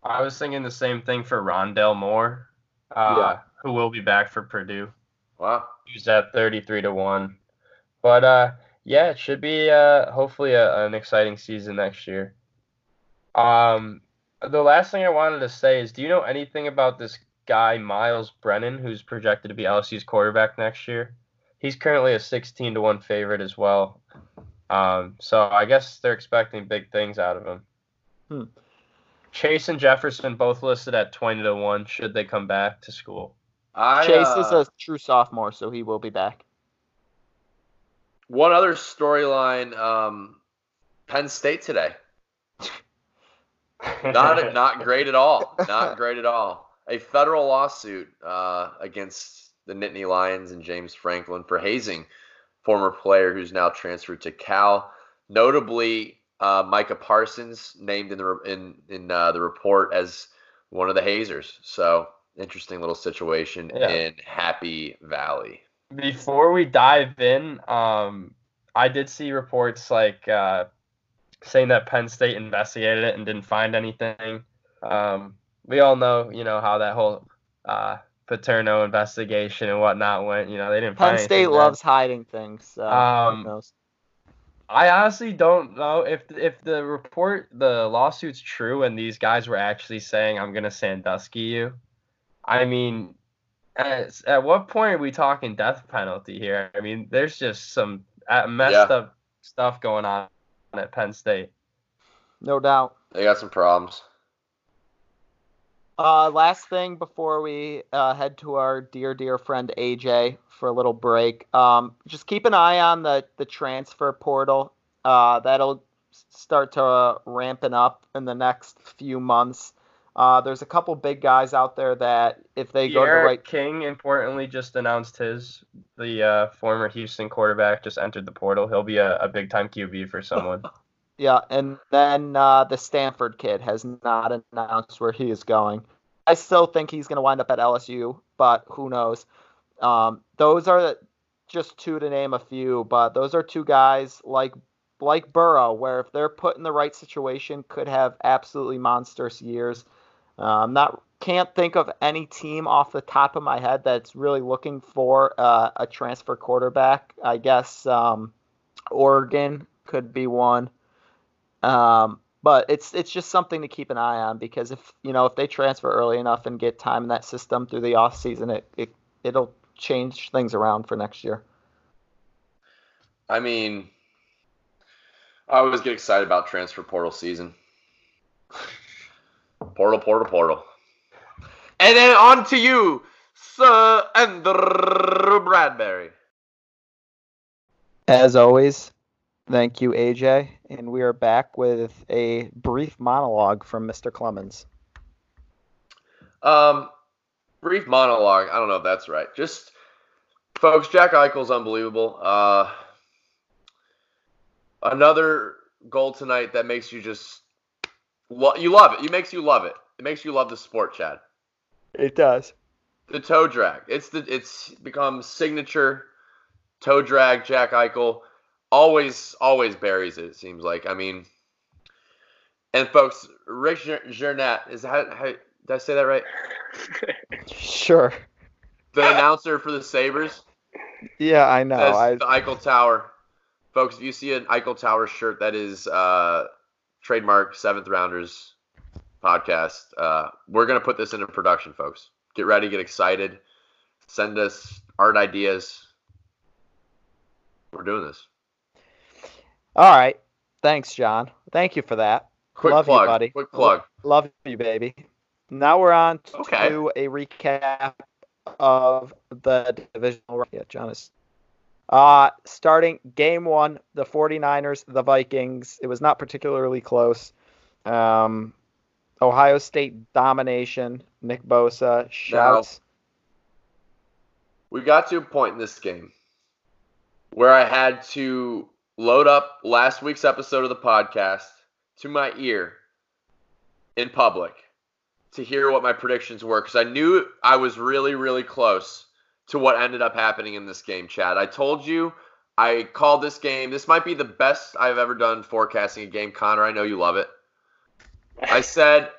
I was thinking the same thing for Rondale Moore, uh, yeah. who will be back for Purdue. Wow, he's at thirty-three to one. But uh, yeah, it should be uh, hopefully a, an exciting season next year. Um, the last thing I wanted to say is, do you know anything about this guy Miles Brennan, who's projected to be L S U's quarterback next year? He's currently a sixteen to one favorite as well. Um, so I guess they're expecting big things out of him. Hmm. Chase and Jefferson both listed at twenty to one. Should they come back to school? I, Chase uh, is a true sophomore, so he will be back. One other storyline: um, Penn State today. Not not great at all. Not great at all. A federal lawsuit uh, against the Nittany Lions and James Franklin for hazing. Former player who's now transferred to Cal, notably uh, Micah Parsons, named in the re- in in uh, the report as one of the hazers. So interesting little situation yeah. in Happy Valley. Before we dive in, um, I did see reports like uh, saying that Penn State investigated it and didn't find anything. Um, we all know, you know, how that whole uh, Paterno investigation and whatnot went. You know, they didn't find Penn State loves hiding things. So um, I honestly don't know if if the report, the lawsuit's true, and these guys were actually saying, "I'm gonna Sandusky you." I mean, at, at what point are we talking death penalty here? I mean, there's just some messed yeah. up stuff going on at Penn State. No doubt, they got some problems. Uh, last thing before we uh, head to our dear, dear friend A J for a little break. Um, just keep an eye on the, the transfer portal. Uh, that'll start to uh, ramping up in the next few months. Uh, there's a couple big guys out there that if they Pierre go to the right... King, importantly, just announced his. The uh, former Houston quarterback just entered the portal. He'll be a, a big-time Q B for someone. Yeah, and then uh, the Stanford kid has not announced where he is going. I still think he's going to wind up at L S U, but who knows? Um, those are just two to name a few, but those are two guys like like Burrow, where if they're put in the right situation, could have absolutely monstrous years. Um, not can't think of any team off the top of my head that's really looking for uh, a transfer quarterback. I guess um, Oregon could be one. Um, but it's it's just something to keep an eye on, because if you know if they transfer early enough and get time in that system through the off season, it, it it'll change things around for next year. I mean, I always get excited about transfer portal season. Portal, portal, portal, and then on to you, Sir Andrew Bradbury. As always. Thank you, A J. And we are back with a brief monologue from Mister Clemens. Um, brief monologue. I don't know if that's right. Just, folks, Jack Eichel's unbelievable. Uh, another goal tonight that makes you just lo- – you love it. It makes you love it. It makes you love the sport, Chad. It does. The toe drag. It's the it's become signature toe drag, Jack Eichel. Always, always buries it, it seems like. I mean, and folks, Rick Jernat, is that, how, did I say that right? Sure. The announcer for the Sabres? Yeah, I know. I, the Eichel Tower. Folks, if you see an Eichel Tower shirt, that is uh, trademark seventh Rounders podcast. Uh, we're going to put this into production, folks. Get ready, get excited. Send us art ideas. We're doing this. All right. Thanks, John. Thank you for that. Quick Love plug. you, buddy. Quick plug. Love you, baby. Now we're on to okay. a recap of the divisional round. Yeah, John is Uh, starting game one, the 49ers, the Vikings. It was not particularly close. Um, Ohio State domination. Nick Bosa shouts. Now, we got to a point in this game where I had to load up last week's episode of the podcast to my ear in public to hear what my predictions were, because I knew I was really, really close to what ended up happening in this game, Chad. I told you, I called this game. This might be the best I've ever done forecasting a game. Connor, I know you love it. I said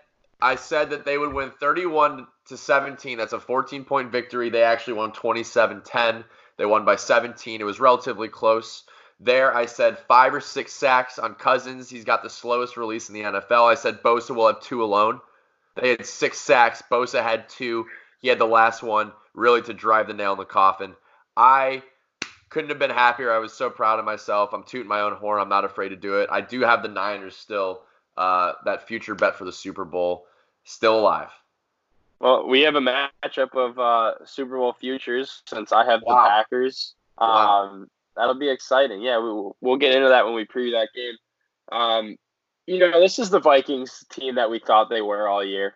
I said that they would win thirty-one to seventeen. That's a fourteen-point victory. They actually won twenty-seven ten. They won by seventeen. It was relatively close. There, I said five or six sacks on Cousins. He's got the slowest release in the N F L. I said Bosa will have two alone. They had six sacks. Bosa had two. He had the last one, really to drive the nail in the coffin. I couldn't have been happier. I was so proud of myself. I'm tooting my own horn. I'm not afraid to do it. I do have the Niners still, uh, that future bet for the Super Bowl, still alive. Well, we have a matchup of uh, Super Bowl futures since I have wow. the Packers. Wow. Um, that'll be exciting. Yeah, we, we'll get into that when we preview that game. Um, you know, this is the Vikings team that we thought they were all year.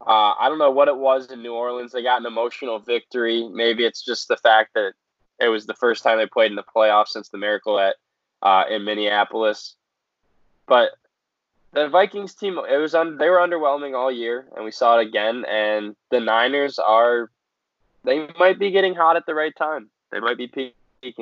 Uh, I don't know what it was in New Orleans. They got an emotional victory. Maybe it's just the fact that it was the first time they played in the playoffs since the miracle at uh, in Minneapolis. But the Vikings team, it was un- they were underwhelming all year, and we saw it again. And the Niners are – they might be getting hot at the right time. They might be peaking. It's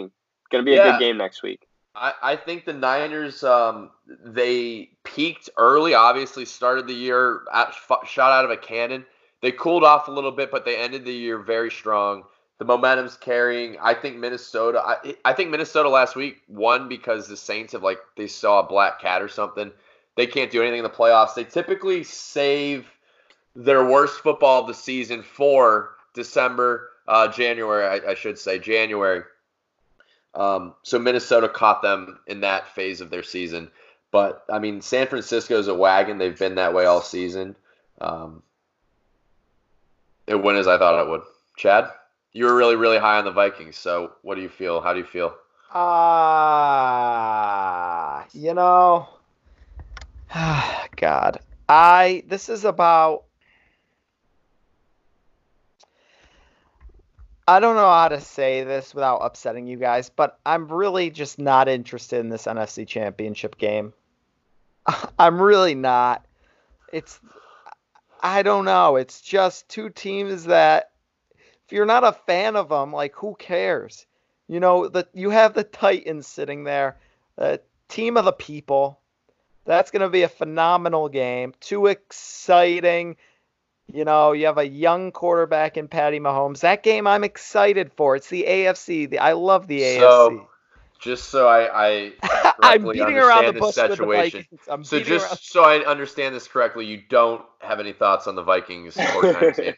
going to be yeah. a good game next week. I, I think the Niners, um, they peaked early, obviously started the year at, f- shot out of a cannon. They cooled off a little bit, but they ended the year very strong. The momentum's carrying. I think Minnesota I, I think Minnesota last week won because the Saints have, like, they saw a black cat or something. They can't do anything in the playoffs. They typically save their worst football of the season for December, uh, January, I, I should say, January. Um, so Minnesota caught them in that phase of their season. But, I mean, San Francisco is a wagon. They've been that way all season. Um, it went as I thought it would. Chad, you were really, really high on the Vikings. So what do you feel? How do you feel? Ah, uh, you know, God, I this is about I don't know how to say this without upsetting you guys, but I'm really just not interested in this N F C Championship game. I'm really not. It's, I don't know. It's just two teams that, if you're not a fan of them, like, who cares? You know, the, you have the Titans sitting there, the team of the people. That's going to be a phenomenal game. Too exciting. You know, you have a young quarterback in Patty Mahomes. That game I'm excited for. It's the A F C. The, I love the A F C. So, just so I, I I'm beating around the bush situation. With the Vikings. I'm so just around. So I understand this correctly, you don't have any thoughts on the Vikings four times game.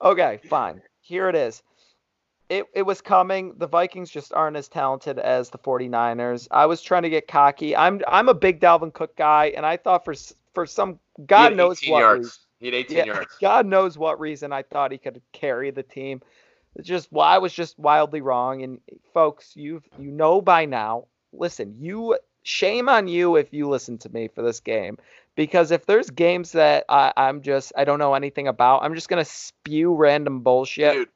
Okay, fine. Here it is. It it was coming. The Vikings just aren't as talented as the 49ers. I was trying to get cocky. I'm I'm a big Dalvin Cook guy, and I thought for for some God knows what yards. Reason. He had eighteen yeah, yards. God knows what reason I thought he could carry the team. It's just, well, I was just wildly wrong. And folks, you you know by now. Listen, you shame on you if you listen to me for this game, because if there's games that I, I'm just I don't know anything about, I'm just gonna spew random bullshit. Dude.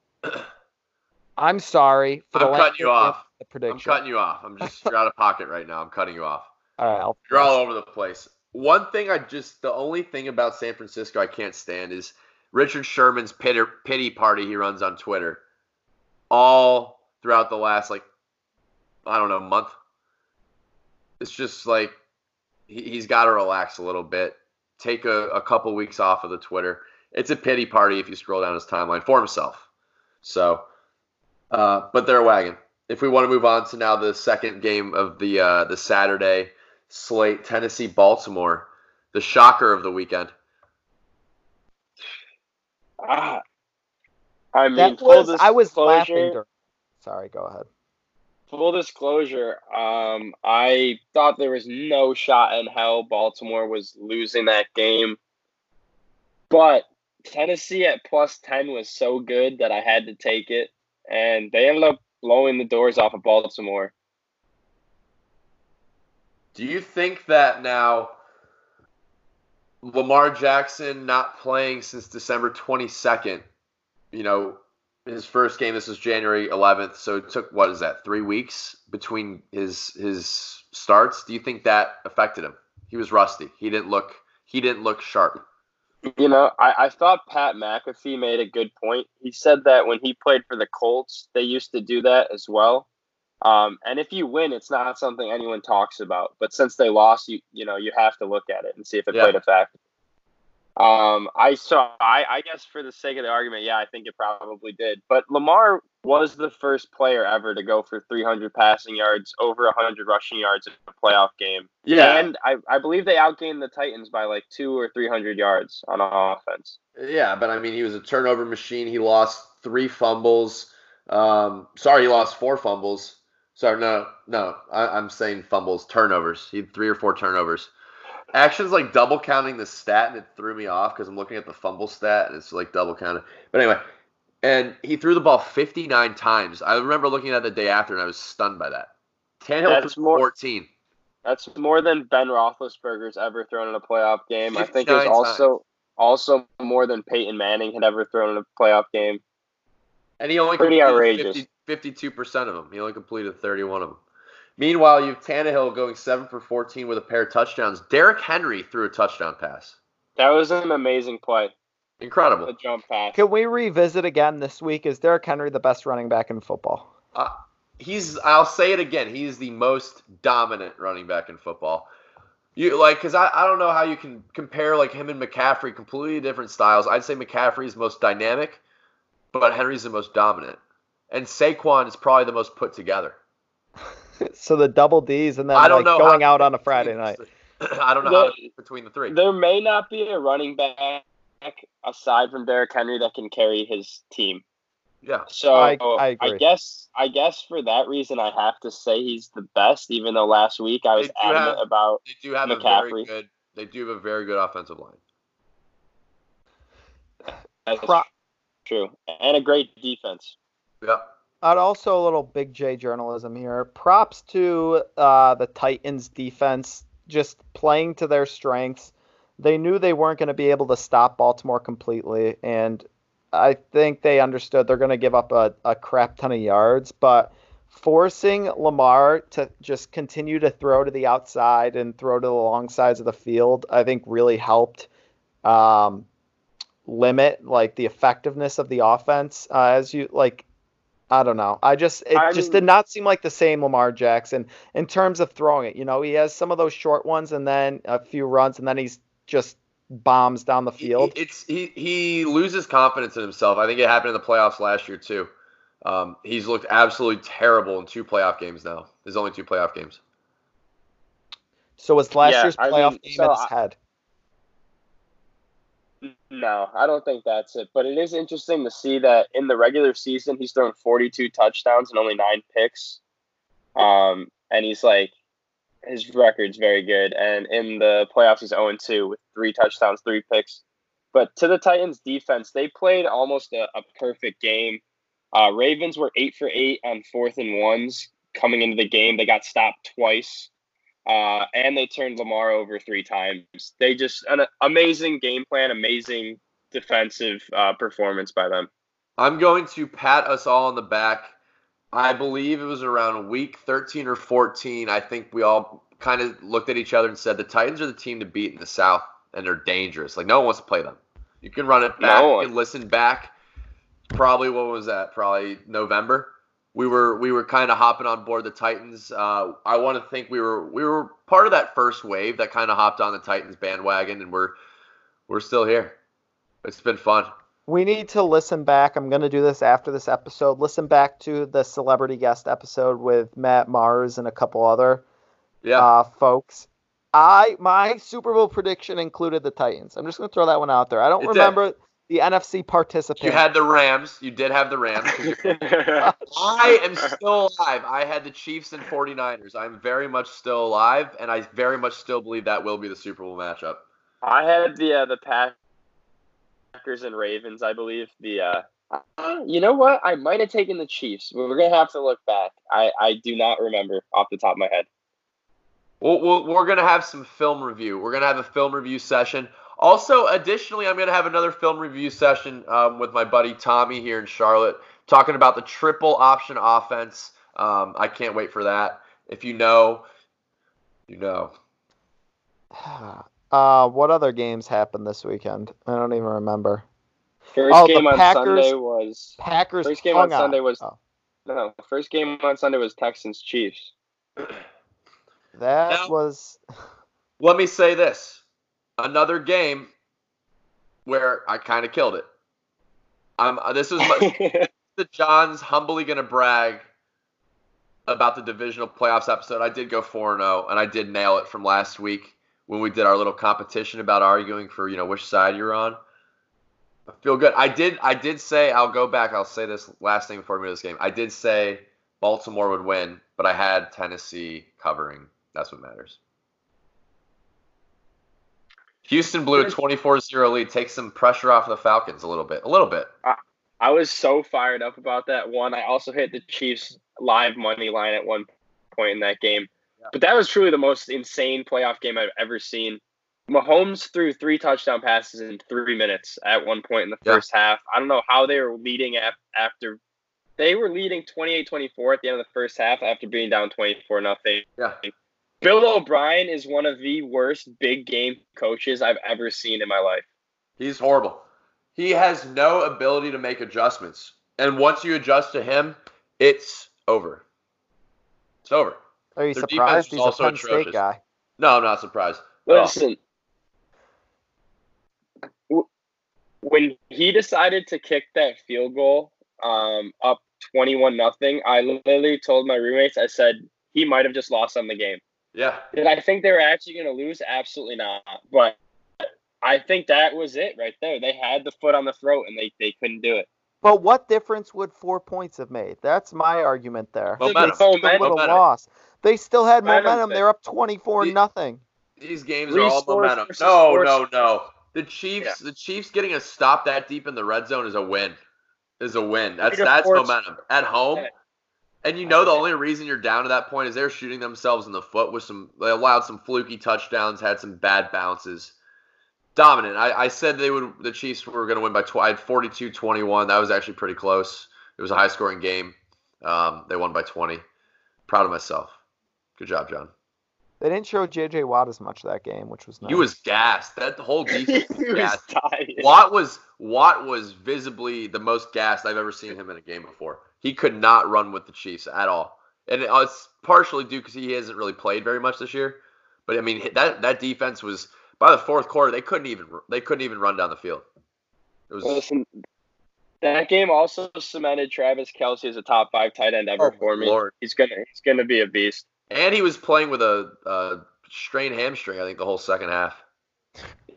I'm sorry for the I'm cutting you off. The prediction. I'm cutting you off. I'm just you're out of pocket right now. I'm cutting you off. All right, I'll you're all over the place. One thing I just – the only thing about San Francisco I can't stand is Richard Sherman's pitter, pity party he runs on Twitter all throughout the last, like, I don't know, month. It's just like he, he's got to relax a little bit, take a, a couple weeks off of the Twitter. It's a pity party if you scroll down his timeline for himself. So, uh, but they're a wagon. If we want to move on to now the second game of the uh, the Saturday – slate, Tennessee, Baltimore, the shocker of the weekend. Ah, I mean, that was, full I was laughing. During, sorry, go ahead. Full disclosure, um, I thought there was no shot in hell Baltimore was losing that game. But Tennessee at plus ten was so good that I had to take it. And they ended up blowing the doors off of Baltimore. Do you think that now Lamar Jackson not playing since December twenty-second, you know, his first game, this was January eleventh, so it took, what is that, three weeks between his his starts? Do you think that affected him? He was rusty. He didn't look he didn't look sharp. You know, I, I thought Pat McAfee made a good point. He said that when he played for the Colts, they used to do that as well. Um, and if you win, it's not something anyone talks about. But since they lost, you you know, you have to look at it and see if it yeah. played a factor. Um, I saw. I, I guess for the sake of the argument, yeah, I think it probably did. But Lamar was the first player ever to go for three hundred passing yards, over one hundred rushing yards in a playoff game. Yeah, and I, I believe they outgained the Titans by like two or three hundred yards on offense. Yeah, but I mean, he was a turnover machine. He lost three fumbles. Um, sorry, he lost four fumbles. Sorry, no, no, I, I'm saying fumbles, turnovers. He had three or four turnovers. Action's like double counting the stat, and it threw me off because I'm looking at the fumble stat, and it's like double counted. But anyway, and he threw the ball fifty-nine times. I remember looking at it the day after, and I was stunned by that. Tannehill was fourteen. That's more than Ben Roethlisberger's ever thrown in a playoff game. I think it was also also more than Peyton Manning had ever thrown in a playoff game. And he only pretty outrageous. fifty-two percent of them. He only completed thirty-one of them. Meanwhile, you have Tannehill going seven for fourteen with a pair of touchdowns. Derrick Henry threw a touchdown pass. That was an amazing play. Incredible. A jump pass. Can we revisit again this week? Is Derrick Henry the best running back in football? Uh, he's. I'll say it again. He's the most dominant running back in football. You like because I, I don't know how you can compare like him and McCaffrey, completely different styles. I'd say McCaffrey's most dynamic, but Henry's the most dominant. And Saquon is probably the most put together. So the double D's and then I don't like know going out on a Friday night. I don't know there, how to between the three. There may not be a running back aside from Derrick Henry that can carry his team. Yeah. So I, I, I guess I guess for that reason I have to say he's the best, even though last week I was adamant have, about they do have McCaffrey. A very good, they do have a very good offensive line. That's Pro- true. And a great defense. Yeah. I'd also a little Big J journalism here. Props to uh, the Titans defense, just playing to their strengths. They knew they weren't going to be able to stop Baltimore completely, and I think they understood they're going to give up a, a crap ton of yards, but forcing Lamar to just continue to throw to the outside and throw to the long sides of the field, I think really helped um, limit like the effectiveness of the offense uh, as you like. I don't know. I just it I just mean, did not seem like the same Lamar Jackson in terms of throwing it. You know, he has some of those short ones and then a few runs and then he's just bombs down the field. It's he he loses confidence in himself. I think it happened in the playoffs last year too. Um, he's looked absolutely terrible in two playoff games now. There's only two playoff games. So was last yeah, year's playoff I mean, game so in his I, head? No, I don't think that's it. But it is interesting to see that in the regular season, he's thrown forty-two touchdowns and only nine picks. Um, and he's like, his record's very good. And in the playoffs, he's oh and two with three touchdowns, three picks. But to the Titans defense, they played almost a, a perfect game. Uh, Ravens were eight for eight on fourth and ones coming into the game. They got stopped twice. Uh, and they turned Lamar over three times. They just an amazing game plan, amazing defensive uh, performance by them. I'm going to pat us all on the back. I believe it was around week thirteen or fourteen. I think we all kind of looked at each other and said the Titans are the team to beat in the South, and they're dangerous. Like no one wants to play them. You can run it back. No. You can listen back. Probably what was that? Probably November. We were we were kind of hopping on board the Titans. Uh, I want to think we were we were part of that first wave that kind of hopped on the Titans bandwagon, and we're we're still here. It's been fun. We need to listen back. I'm going to do this after this episode. Listen back to the celebrity guest episode with Matt Mars and a couple other yeah. uh, folks. I my Super Bowl prediction included the Titans. I'm just going to throw that one out there. I don't it remember. Did. The N F C participant. You had the Rams. You did have the Rams. I am still alive. I had the Chiefs and 49ers. I'm very much still alive, and I very much still believe that will be the Super Bowl matchup. I had the uh, the Packers and Ravens, I believe. The uh, Uh, you know what? I might have taken the Chiefs. We're going to have to look back. I, I do not remember off the top of my head. Well, we'll we're going to have some film review. We're going to have a film review session. Also, additionally, I'm going to have another film review session um, with my buddy Tommy here in Charlotte, talking about the triple option offense. Um, I can't wait for that. If you know, you know. Uh, what other games happened this weekend? I don't even remember. First oh, game on Packers, Sunday was Packers. First game on Sunday on. was oh. no. First game on Sunday was Texans Chiefs. That now, was. Let me say this: another game where I kind of killed it. I'm. This is my, the John's humbly going to brag about the divisional playoffs episode. I did go four and zero, and I did nail it from last week when we did our little competition about arguing for you know which side you're on. I feel good. I did I did say, I'll go back, I'll say this last thing before we move this game. I did say Baltimore would win, but I had Tennessee covering. That's what matters. Houston blew a twenty-four zero lead. Takes some pressure off the Falcons a little bit. A little bit. I, I was so fired up about that one. I also hit the Chiefs live money line at one point in that game. Yeah. But that was truly the most insane playoff game I've ever seen. Mahomes threw three touchdown passes in three minutes at one point in the first yeah. half. I don't know how they were leading af- after they were leading twenty-eight twenty-four at the end of the first half after being down twenty-four nothing. Yeah. Bill O'Brien is one of the worst big game coaches I've ever seen in my life. He's horrible. He has no ability to make adjustments. And once you adjust to him, it's over. It's over. Are you Their surprised he's also a Penn State atrocious. guy? No, I'm not surprised. Listen, when he decided to kick that field goal um, up twenty-one nothing, I literally told my roommates, I said, he might have just lost on the game. Yeah. Did I think they were actually going to lose? Absolutely not. But I think that was it right there. They had the foot on the throat, and they, they couldn't do it. But what difference would four points have made? That's my argument there. Momentum. They still momentum. would have lost. They still had momentum. They're up twenty-four nothing. These games Three are all momentum. No, sports. no, no. The Chiefs, yeah. the Chiefs getting a stop that deep in the red zone is a win. Is a win. That's that's momentum at home. And you know the only reason you're down to that point is they're shooting themselves in the foot with some. They allowed some fluky touchdowns, had some bad bounces. Dominant. I, I said they would. The Chiefs were going to win by forty-two twenty-one. That was actually pretty close. It was a high scoring game. Um, they won by twenty. Proud of myself. Good job, John. They didn't show J J Watt as much that game, which was nice. He was gassed. That the whole defense was gassed. Dying. Watt was Watt was visibly the most gassed I've ever seen him in a game before. He could not run with the Chiefs at all, and it's partially due because he hasn't really played very much this year. But I mean, that that defense was by the fourth quarter they couldn't even they couldn't even run down the field. It was. Listen, that game also cemented Travis Kelce as a top five tight end ever oh, for me. Lord. He's gonna he's gonna be a beast. And he was playing with a, a strained hamstring, I think, the whole second half.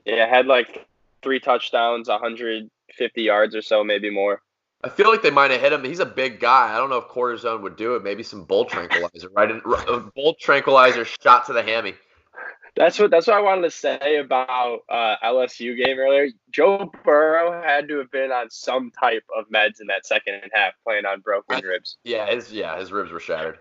Yeah, had like three touchdowns, one hundred fifty yards or so, maybe more. I feel like they might have hit him. He's a big guy. I don't know if quarter zone would do it. Maybe some bull tranquilizer, right? A bull tranquilizer shot to the hammy. That's what that's what I wanted to say about uh, L S U game earlier. Joe Burrow had to have been on some type of meds in that second half, playing on broken ribs. Yeah, his yeah his ribs were shattered.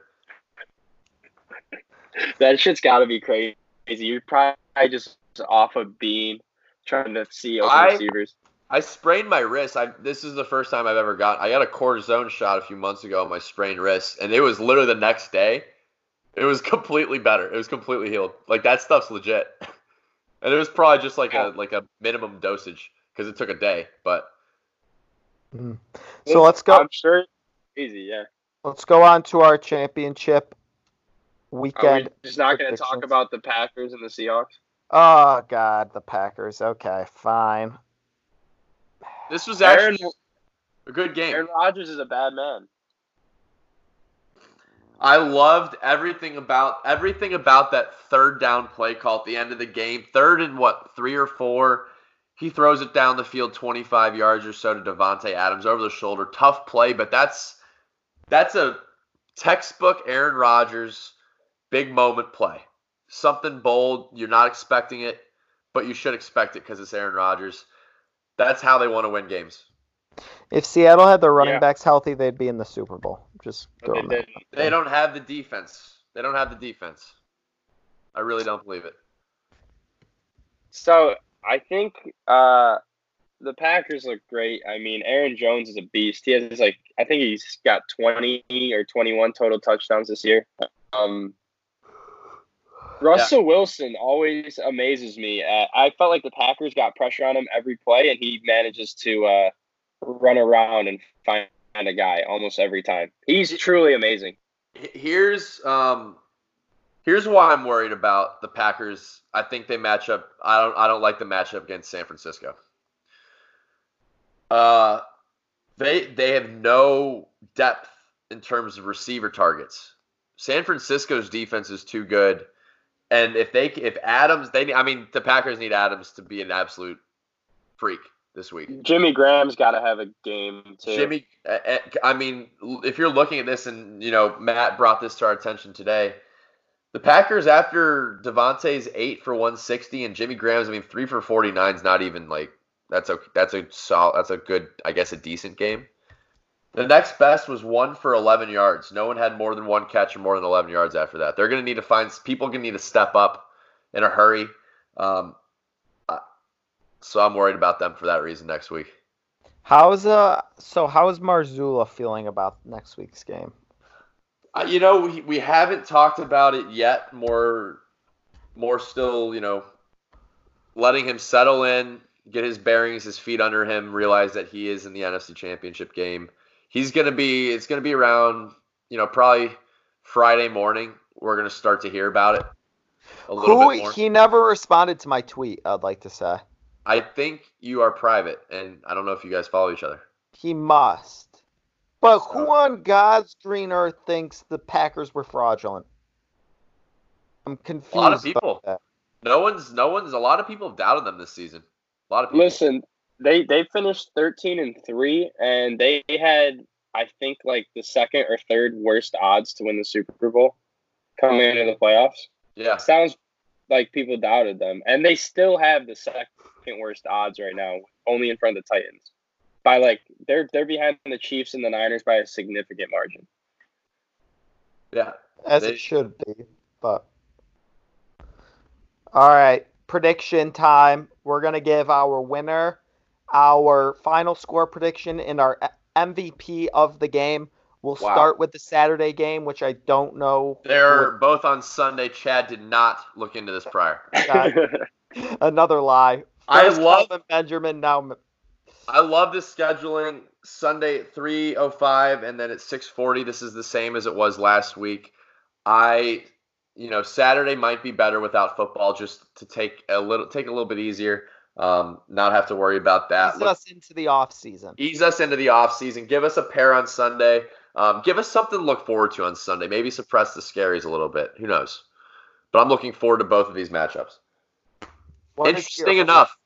That shit's got to be crazy. You're probably just off a beam trying to see open I, receivers. I sprained my wrist. I, this is the first time I've ever got. I got a cortisone shot a few months ago on my sprained wrist, and it was literally the next day. It was completely better. It was completely healed. Like, that stuff's legit. And it was probably just like a like a minimum dosage because it took a day. But mm. So let's go. I'm sure. Easy, yeah. Let's go on to our championship. Weekend. Are we just not going to talk about the Packers and the Seahawks? Oh, God, the Packers. Okay, fine. This was actually Aaron, a good game. Aaron Rodgers is a bad man. I loved everything about everything about that third down play call at the end of the game. Third and what, three or four? He throws it down the field twenty-five yards or so to Devontae Adams over the shoulder. Tough play, but that's that's a textbook Aaron Rodgers big moment play. Something bold. You're not expecting it, but you should expect it because it's Aaron Rodgers. That's how they want to win games. If Seattle had their running yeah. backs healthy, they'd be in the Super Bowl. Just go they, they, they don't have the defense. They don't have the defense. I really don't believe it. So I think uh, the Packers look great. I mean, Aaron Jones is a beast. He has like I think he's got twenty or twenty-one total touchdowns this year. Um, Russell yeah. Wilson always amazes me. Uh, I felt like the Packers got pressure on him every play, and he manages to uh, run around and find a guy almost every time. He's truly amazing. Here's um, here's why I'm worried about the Packers. I think they match up. I don't. I don't like the matchup against San Francisco. Uh, they they have no depth in terms of receiver targets. San Francisco's defense is too good. And if they, if Adams, they, I mean, the Packers need Adams to be an absolute freak this week. Jimmy Graham's got to have a game too. Jimmy, I mean, if you're looking at this, and you know, Matt brought this to our attention today. The Packers, after Devontae's eight for one sixty, and Jimmy Graham's, I mean, three for forty nine is not even like that's a that's a solid, that's a good, I guess, a decent game. The next best was one for eleven yards. No one had more than one catch or more than eleven yards after that. They're going to need to find – people are going to need to step up in a hurry. Um, so I'm worried about them for that reason next week. How's uh, So how is Marzullo feeling about next week's game? Uh, you know, we, we haven't talked about it yet. More, more still, you know, letting him settle in, get his bearings, his feet under him, realize that he is in the N F C Championship game. He's going to be – it's going to be around, you know, probably Friday morning. We're going to start to hear about it a little Who, bit more. He never responded to my tweet, I'd like to say. I think you are private, and I don't know if you guys follow each other. He must. But so. Who on God's green earth thinks the Packers were fraudulent? I'm confused. A lot of people. About that. No one's – no one's – a lot of people have doubted them this season. A lot of people. Listen – They they finished thirteen and three, and they had, I think, like the second or third worst odds to win the Super Bowl coming into the playoffs. Yeah. It sounds like people doubted them. And they still have the second worst odds right now, only in front of the Titans. By like they're they're behind the Chiefs and the Niners by a significant margin. Yeah. As they, it should be, but all right. Prediction time. We're gonna give our winner, our final score prediction, and our M V P of the game. We'll wow. start with the Saturday game, which I don't know. They're what... both on Sunday. Chad did not look into this prior. Another lie. First I love Calvin Benjamin. Now I love this scheduling. Sunday at three oh five, and then at six forty. This is the same as it was last week. I, you know, Saturday might be better without football, just to take a little, take a little bit easier. Um, not have to worry about that. Ease Look, us into the off season. Ease us into the off season. Give us a pair on Sunday. Um, give us something to look forward to on Sunday. Maybe suppress the scaries a little bit. Who knows? But I'm looking forward to both of these matchups. What Interesting enough,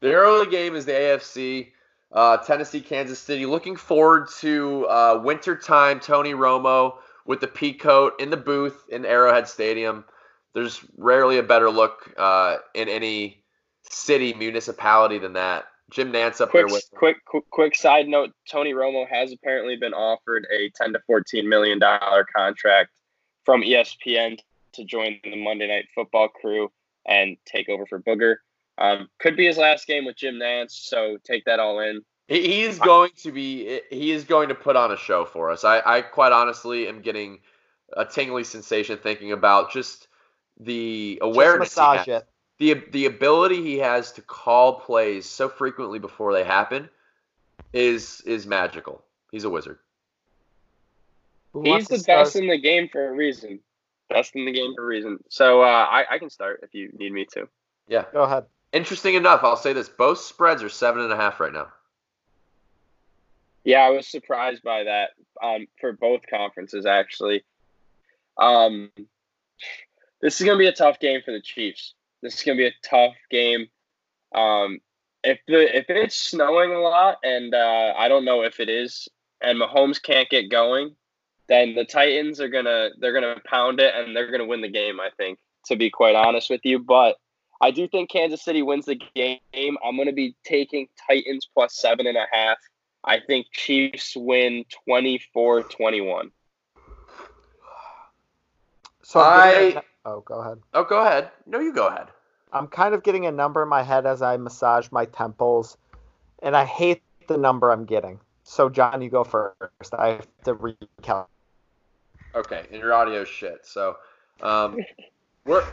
the early game is the A F C, uh, Tennessee, Kansas City. Looking forward to uh, wintertime Tony Romo with the pea coat in the booth in Arrowhead Stadium. There's rarely a better look uh, in any city, municipality than that. Jim Nance up quick, there with quick, quick, quick side note. Tony Romo has apparently been offered a ten to fourteen million dollars contract from E S P N to join the Monday Night Football crew and take over for Booger. Um, could be his last game with Jim Nance, so take that all in. He, he is going to be, he is going to put on a show for us. I, I quite honestly am getting a tingly sensation thinking about just the awareness. Just massage it. The the ability he has to call plays so frequently before they happen is is magical. He's a wizard. He's the best in the game for a reason. Best in the game for a reason. So uh, I, I can start if you need me to. Yeah. Go ahead. Interesting enough, I'll say this. Both spreads are seven and a half right now. Yeah, I was surprised by that um, for both conferences, actually. Um, this is going to be a tough game for the Chiefs. This is going to be a tough game. Um, if the if it's snowing a lot, and uh, I don't know if it is, and Mahomes can't get going, then the Titans are gonna they're gonna pound it, and they're gonna win the game, I think, to be quite honest with you. But I do think Kansas City wins the game. I'm going to be taking Titans plus seven and a half. I think Chiefs win twenty-four twenty-one. So I oh, go ahead. Oh, go ahead. No, you go ahead. I'm kind of getting a number in my head as I massage my temples, and I hate the number I'm getting. So, John, you go first. I have to recount. Okay, and your audio's shit. So, um, we're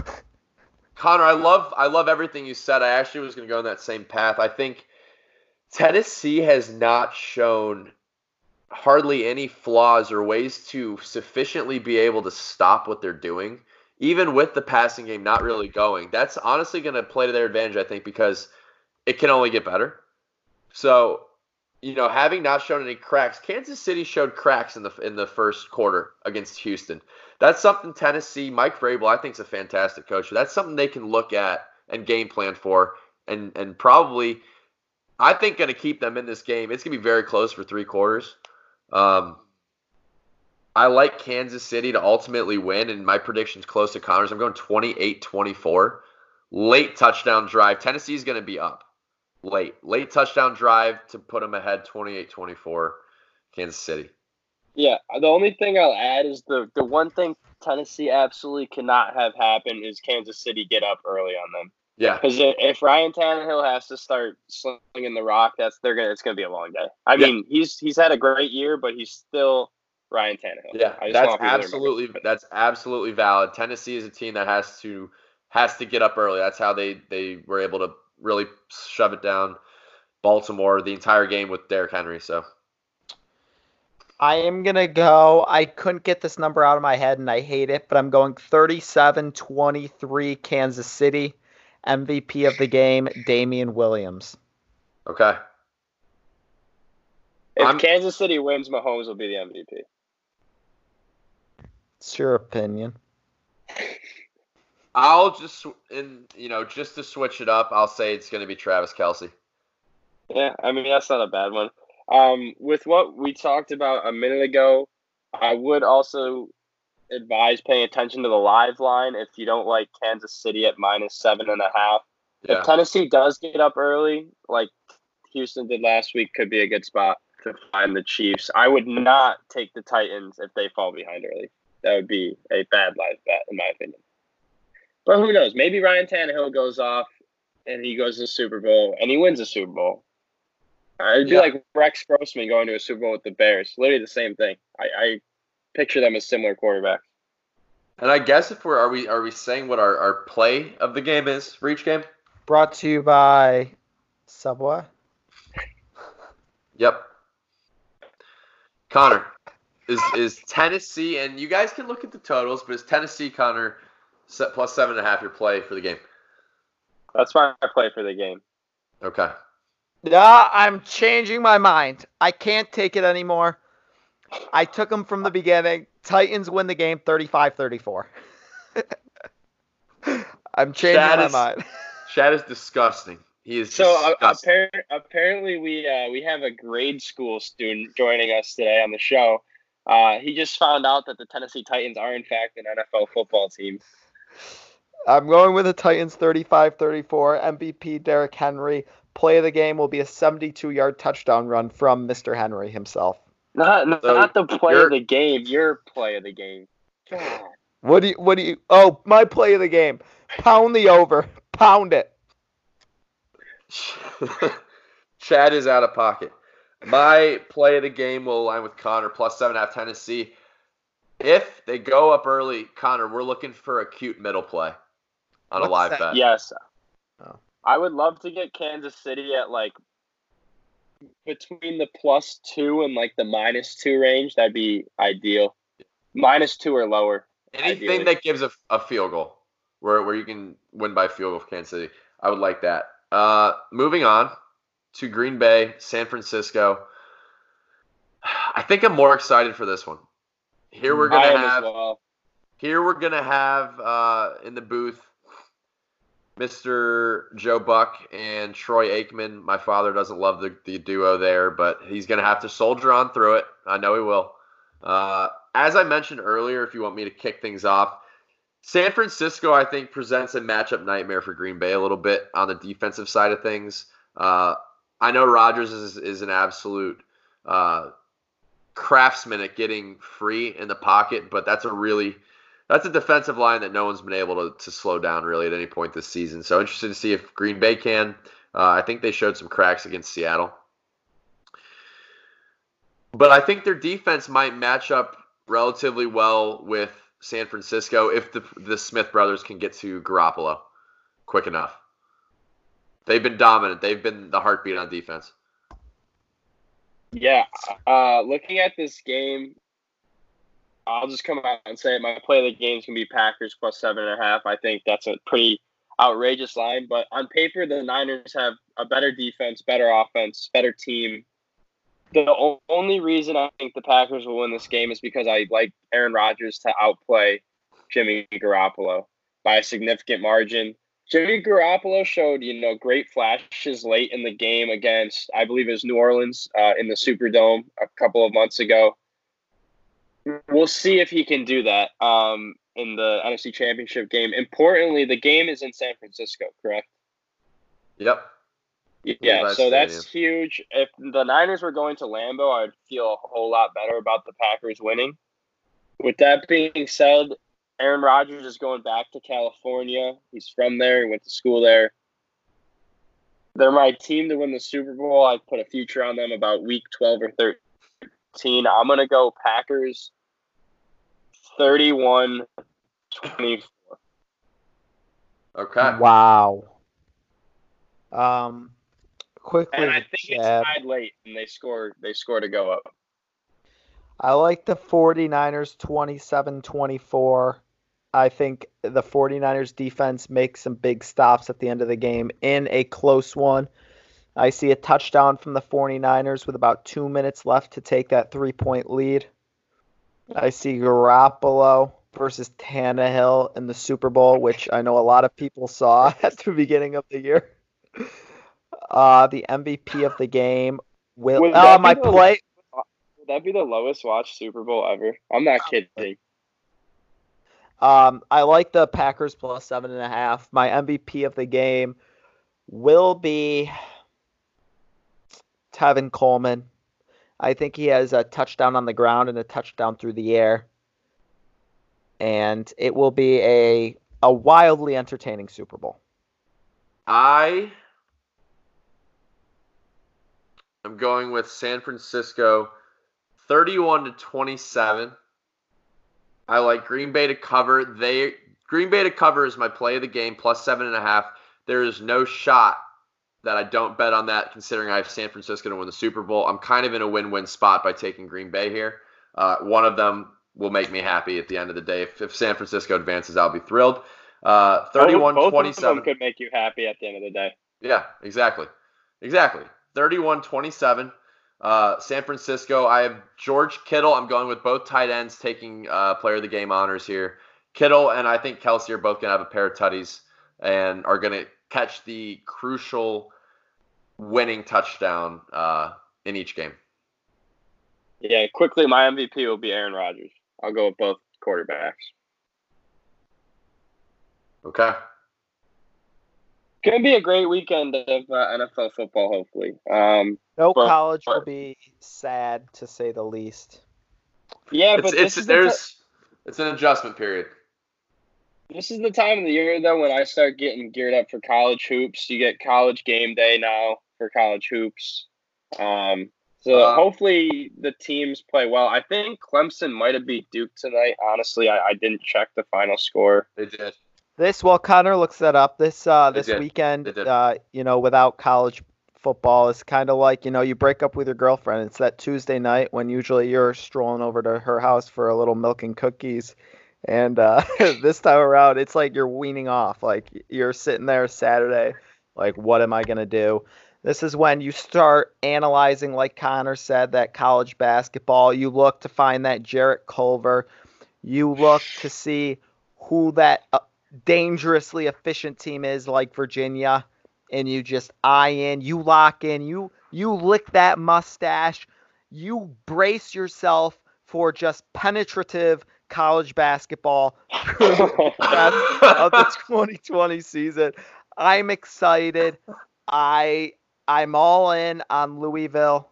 Connor. I love, I love everything you said. I actually was going to go on that same path. I think Tennessee has not shown hardly any flaws or ways to sufficiently be able to stop what they're doing. Even with the passing game not really going, that's honestly going to play to their advantage, I think, because it can only get better. So, you know, having not shown any cracks, Kansas City showed cracks in the in the first quarter against Houston. That's something Tennessee, Mike Vrabel, I think, is a fantastic coach. That's something they can look at and game plan for, and and probably, I think, going to keep them in this game. It's going to be very close for three quarters. Um I like Kansas City to ultimately win, and my prediction's close to Connor's. I'm going twenty-eight twenty-four. Late touchdown drive. Tennessee's going to be up late. Late touchdown drive to put them ahead twenty-eight twenty-four, Kansas City. Yeah, the only thing I'll add is the, the one thing Tennessee absolutely cannot have happen is Kansas City get up early on them. Yeah. Because if Ryan Tannehill has to start slinging the rock, that's they're gonna it's going to be a long day. I yeah. mean, he's he's had a great year, but he's still – Ryan Tannehill. Yeah, that's absolutely that's absolutely valid. Tennessee is a team that has to has to get up early. That's how they, they were able to really shove it down Baltimore the entire game with Derrick Henry. So I am gonna go. I couldn't get this number out of my head, and I hate it, but I'm going thirty-seven twenty-three Kansas City. M V P of the game, Damian Williams. Okay. If I'm, Kansas City wins, Mahomes will be the M V P. It's your opinion. I'll just, and you know, just to switch it up, I'll say it's going to be Travis Kelce. Yeah, I mean, that's not a bad one. Um, with what we talked about a minute ago, I would also advise paying attention to the live line if you don't like Kansas City at minus seven and a half. Yeah. If Tennessee does get up early, like Houston did last week, could be a good spot to find the Chiefs. I would not take the Titans if they fall behind early. That would be a bad live bet, in my opinion. But who knows? Maybe Ryan Tannehill goes off and he goes to the Super Bowl and he wins a Super Bowl. It'd be yeah. like Rex Grossman going to a Super Bowl with the Bears. Literally the same thing. I, I picture them as similar quarterbacks. And I guess if we're are we are we saying what our, our play of the game is for each game? Brought to you by Subway. Yep. Connor, is is Tennessee, and you guys can look at the totals, but is Tennessee, Connor, set plus seven and a half your play for the game? That's my play for the game. Okay. Nah, I'm changing my mind. I can't take it anymore. I took them from the beginning. Titans win the game thirty-five thirty-four. I'm changing Shad my is, mind. Shad is disgusting. He is so uh, appar- apparently we uh, we have a grade school student joining us today on the show. Uh, he just found out that the Tennessee Titans are, in fact, an N F L football team. I'm going with the Titans thirty-five thirty-four. M V P Derrick Henry. Play of the game will be a seventy-two-yard touchdown run from Mister Henry himself. Not not, so not the play of the game. Your play of the game. God. What do you, what do you? Oh, my play of the game. Pound the over. Pound it. Chad is out of pocket. My play of the game will align with Connor, plus seven and a half Tennessee. If they go up early, Connor, we're looking for a cute middle play on What's a live that? bet. Yes. Oh. I would love to get Kansas City at like between the plus two and like the minus two range. That'd be ideal. Minus two or lower. Anything ideally. that gives a, a field goal where, where you can win by field goal for Kansas City. I would like that. Uh, moving on to Green Bay, San Francisco. I think I'm more excited for this one. Here we're gonna have, well. here we're gonna have uh, in the booth, Mister Joe Buck and Troy Aikman. My father doesn't love the, the duo there, but he's gonna have to soldier on through it. I know he will. Uh, as I mentioned earlier, if you want me to kick things off, San Francisco, I think, presents a matchup nightmare for Green Bay a little bit on the defensive side of things. Uh, I know Rodgers is, is an absolute uh, craftsman at getting free in the pocket, but that's a really that's a defensive line that no one's been able to, to slow down really at any point this season. So interested to see if Green Bay can. Uh, I think they showed some cracks against Seattle. But I think their defense might match up relatively well with San Francisco if the, the Smith brothers can get to Garoppolo quick enough. They've been dominant. They've been the heartbeat on defense. Yeah. Uh, looking at this game, I'll just come out and say my play of the game is going to be Packers plus seven and a half. I think that's a pretty outrageous line. But on paper, the Niners have a better defense, better offense, better team. The only reason I think the Packers will win this game is because I like Aaron Rodgers to outplay Jimmy Garoppolo by a significant margin. Jimmy Garoppolo showed, you know, great flashes late in the game against, I believe it was New Orleans uh, in the Superdome a couple of months ago. We'll see if he can do that um, in the N F C Championship game. Importantly, the game is in San Francisco, correct? Yep. Yeah, so that's huge. If the Niners were going to Lambeau, I'd feel a whole lot better about the Packers winning. With that being said, Aaron Rodgers is going back to California. He's from there. He went to school there. They're my team to win the Super Bowl. I put a future on them about week twelve or thirteen. I'm going to go Packers thirty-one twenty-four. Okay. Wow. Um... Quickly, and I think it's tied late, and they score, they score to go up. I like the 49ers twenty-seven twenty-four. I think the 49ers defense makes some big stops at the end of the game in a close one. I see a touchdown from the 49ers with about two minutes left to take that three-point lead. I see Garoppolo versus Tannehill in the Super Bowl, which I know a lot of people saw at the beginning of the year. Uh, the M V P of the game will. Oh, my play. Would that be the lowest watched Super Bowl ever? I'm not kidding. Um, I like the Packers plus seven and a half. My M V P of the game will be Tevin Coleman. I think he has a touchdown on the ground and a touchdown through the air, and it will be a a wildly entertaining Super Bowl. I. I'm going with San Francisco, thirty-one to twenty-seven. I like Green Bay to cover. They Green Bay to cover is my play of the game, plus seven and a half. There is no shot that I don't bet on that, considering I have San Francisco to win the Super Bowl. I'm kind of in a win-win spot by taking Green Bay here. Uh, one of them will make me happy at the end of the day. If, if San Francisco advances, I'll be thrilled. Uh, thirty-one twenty-seven. Both of them could make you happy at the end of the day. Yeah, exactly, exactly. thirty-one twenty-seven. Uh, San Francisco, I have George Kittle. I'm going with both tight ends taking uh, player of the game honors here. Kittle and I think Kelsey are both going to have a pair of tutties and are going to catch the crucial winning touchdown uh, in each game. Yeah, quickly, my M V P will be Aaron Rodgers. I'll go with both quarterbacks. Okay. Going to be a great weekend of uh, N F L football, hopefully. Um, no but, college will be sad, to say the least. Yeah, but it's, this it's, is there's, the t- it's an adjustment period. This is the time of the year, though, when I start getting geared up for college hoops. You get college game day now for college hoops. Um, so um, hopefully the teams play well. I think Clemson might have beat Duke tonight. Honestly, I, I didn't check the final score. They did. This, while Connor looks that up, this uh, this weekend, uh, you know, without college football, is kind of like, you know, you break up with your girlfriend. It's that Tuesday night when usually you're strolling over to her house for a little milk and cookies. And uh, this time around, it's like you're weaning off. Like, you're sitting there Saturday, like, what am I going to do? This is when you start analyzing, like Connor said, that college basketball. You look to find that Jarrett Culver. You look to see who that uh, – dangerously efficient team is, like Virginia, and you just eye in, you lock in, you you lick that mustache, you brace yourself for just penetrative college basketball of the twenty twenty season. I'm excited. I I'm all in on Louisville.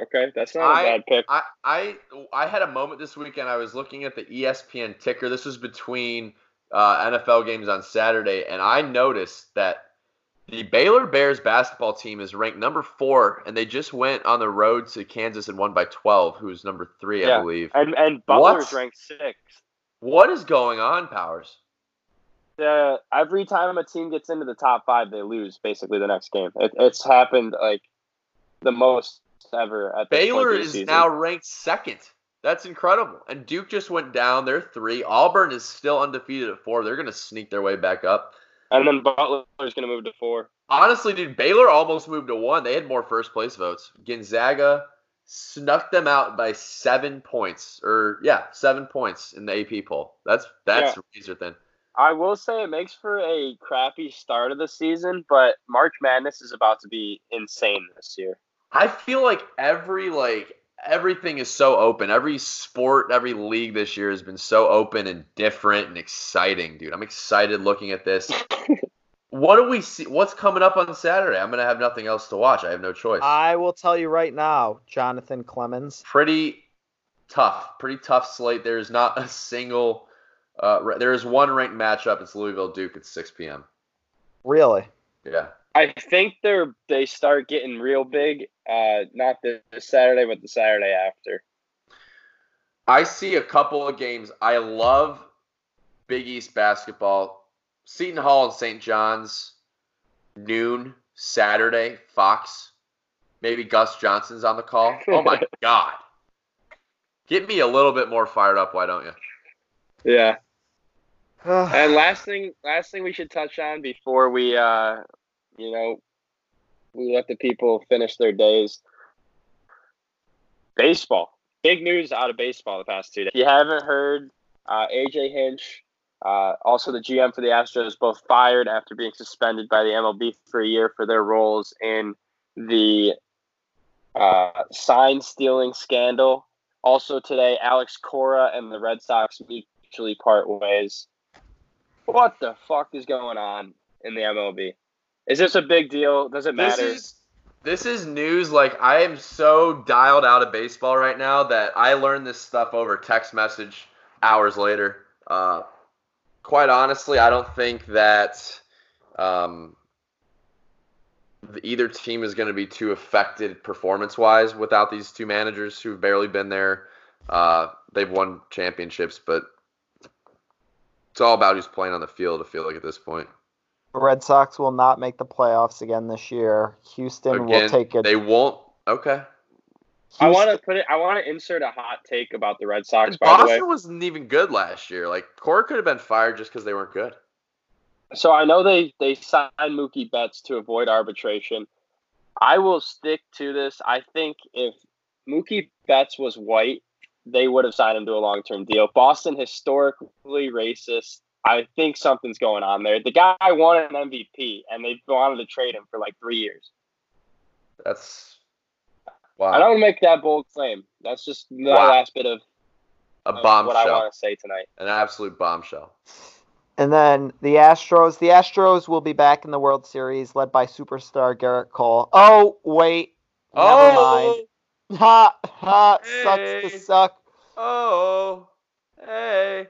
Okay, that's not I, a bad pick. I, I I had a moment this weekend. I was looking at the E S P N ticker. This was between uh, N F L games on Saturday, and I noticed that the Baylor Bears basketball team is ranked number four, and they just went on the road to Kansas and won by twelve, who's number three, yeah. I believe. And and Butler's ranked sixth. What is going on, Powers? The, every time a team gets into the top five, they lose basically the next game. It, it's happened like the most ever. At Baylor is season. Now ranked second. That's incredible. And Duke just went down. They're three. Auburn is still undefeated at four. They're going to sneak their way back up. And then Butler's going to move to four. Honestly, dude, Baylor almost moved to one. They had more first-place votes. Gonzaga snuck them out by seven points. Or, yeah, seven points in the A P poll. That's that's yeah. razor thin. I will say it makes for a crappy start of the season, but March Madness is about to be insane this year. I feel like every like everything is so open. Every sport, every league this year has been so open and different and exciting, dude. I'm excited looking at this. What do we see? What's coming up on Saturday? I'm going to have nothing else to watch. I have no choice. I will tell you right now, Jonathan Clemens. Pretty tough. Pretty tough slate. There's not a single uh, – there is one ranked matchup. It's Louisville-Duke at six p.m. Really? Yeah. I think they're they start getting real big, uh, not this Saturday, but the Saturday after. I see a couple of games. I love Big East basketball. Seton Hall and Saint John's, noon, Saturday, Fox. Maybe Gus Johnson's on the call. Oh, my God. Get me a little bit more fired up, why don't you? Yeah. And last thing, last thing we should touch on before we uh, – you know, we let the people finish their days. Baseball. Big news out of baseball the past two days. If you haven't heard, uh, A J Hinch, uh, also the G M for the Astros, both fired after being suspended by the M L B for a year for their roles in the uh, sign-stealing scandal. Also today, Alex Cora and the Red Sox mutually part ways. What the fuck is going on in the M L B? Is this a big deal? Does it matter? This is, this is news. Like, I am so dialed out of baseball right now that I learned this stuff over text message hours later. Uh, quite honestly, I don't think that um, either team is going to be too affected performance-wise without these two managers who've barely been there. Uh, they've won championships, but it's all about who's playing on the field, I feel like, at this point. The Red Sox will not make the playoffs again this year. Houston again, will take it. They won't. Okay. Houston. I want to put it. I want to insert a hot take about the Red Sox. And by Boston the way, wasn't even good last year. Like Cora could have been fired just because they weren't good. So I know they they signed Mookie Betts to avoid arbitration. I will stick to this. I think if Mookie Betts was white, they would have signed him to a long term deal. Boston historically racist. I think something's going on there. The guy won an M V P, and they wanted to trade him for like three years. That's wow. I don't make that bold claim. That's just the wow. last bit of, a of what I want to say tonight. An absolute bombshell. And then the Astros. The Astros will be back in the World Series, led by superstar Garrett Cole. Oh, wait. Never oh. mind. Ha, ha. Hey. Sucks to suck. Oh. Hey.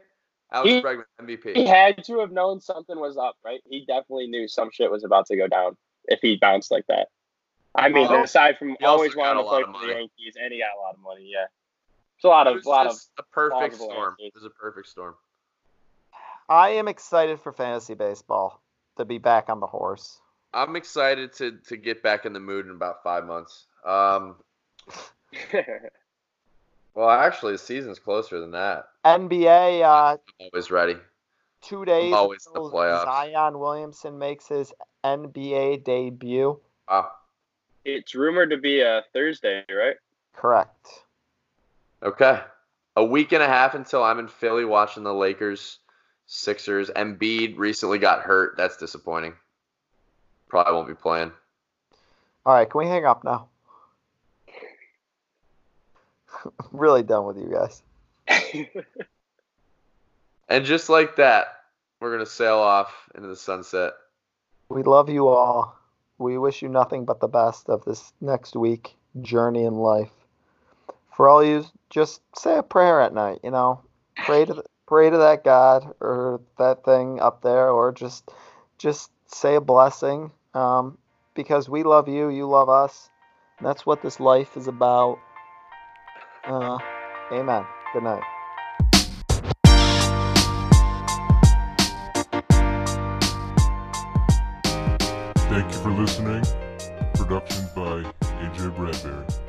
Alex he, Bregman, M V P. He had to have known something was up, right? He definitely knew some shit was about to go down if he bounced like that. I mean, oh, aside from always wanting to play for the Yankees, and he got a lot of money, yeah. It's a lot of... It was lot just of a perfect storm. Yankees. It was a perfect storm. I am excited for fantasy baseball to be back on the horse. I'm excited to, to get back in the mood in about five months. Um, well, actually, the season's closer than that. N B A, uh, I'm always ready. Two days I'm always until the playoffs. Zion Williamson makes his N B A debut. Wow. It's rumored to be a Thursday, right? Correct. Okay. A week and a half until I'm in Philly watching the Lakers, Sixers. Embiid recently got hurt. That's disappointing. Probably won't be playing. All right, can we hang up now? really done with you guys. And just like that, we're going to sail off into the sunset. We love you all. We wish you nothing but the best of this next week journey in life. For all you, just say a prayer at night, you know. Pray to the, pray to that God or that thing up there, or just just say a blessing, um, because we love you, you love us. And that's what this life is about. Uh, amen. Good night. Thank you for listening. Production by A J Bradbury.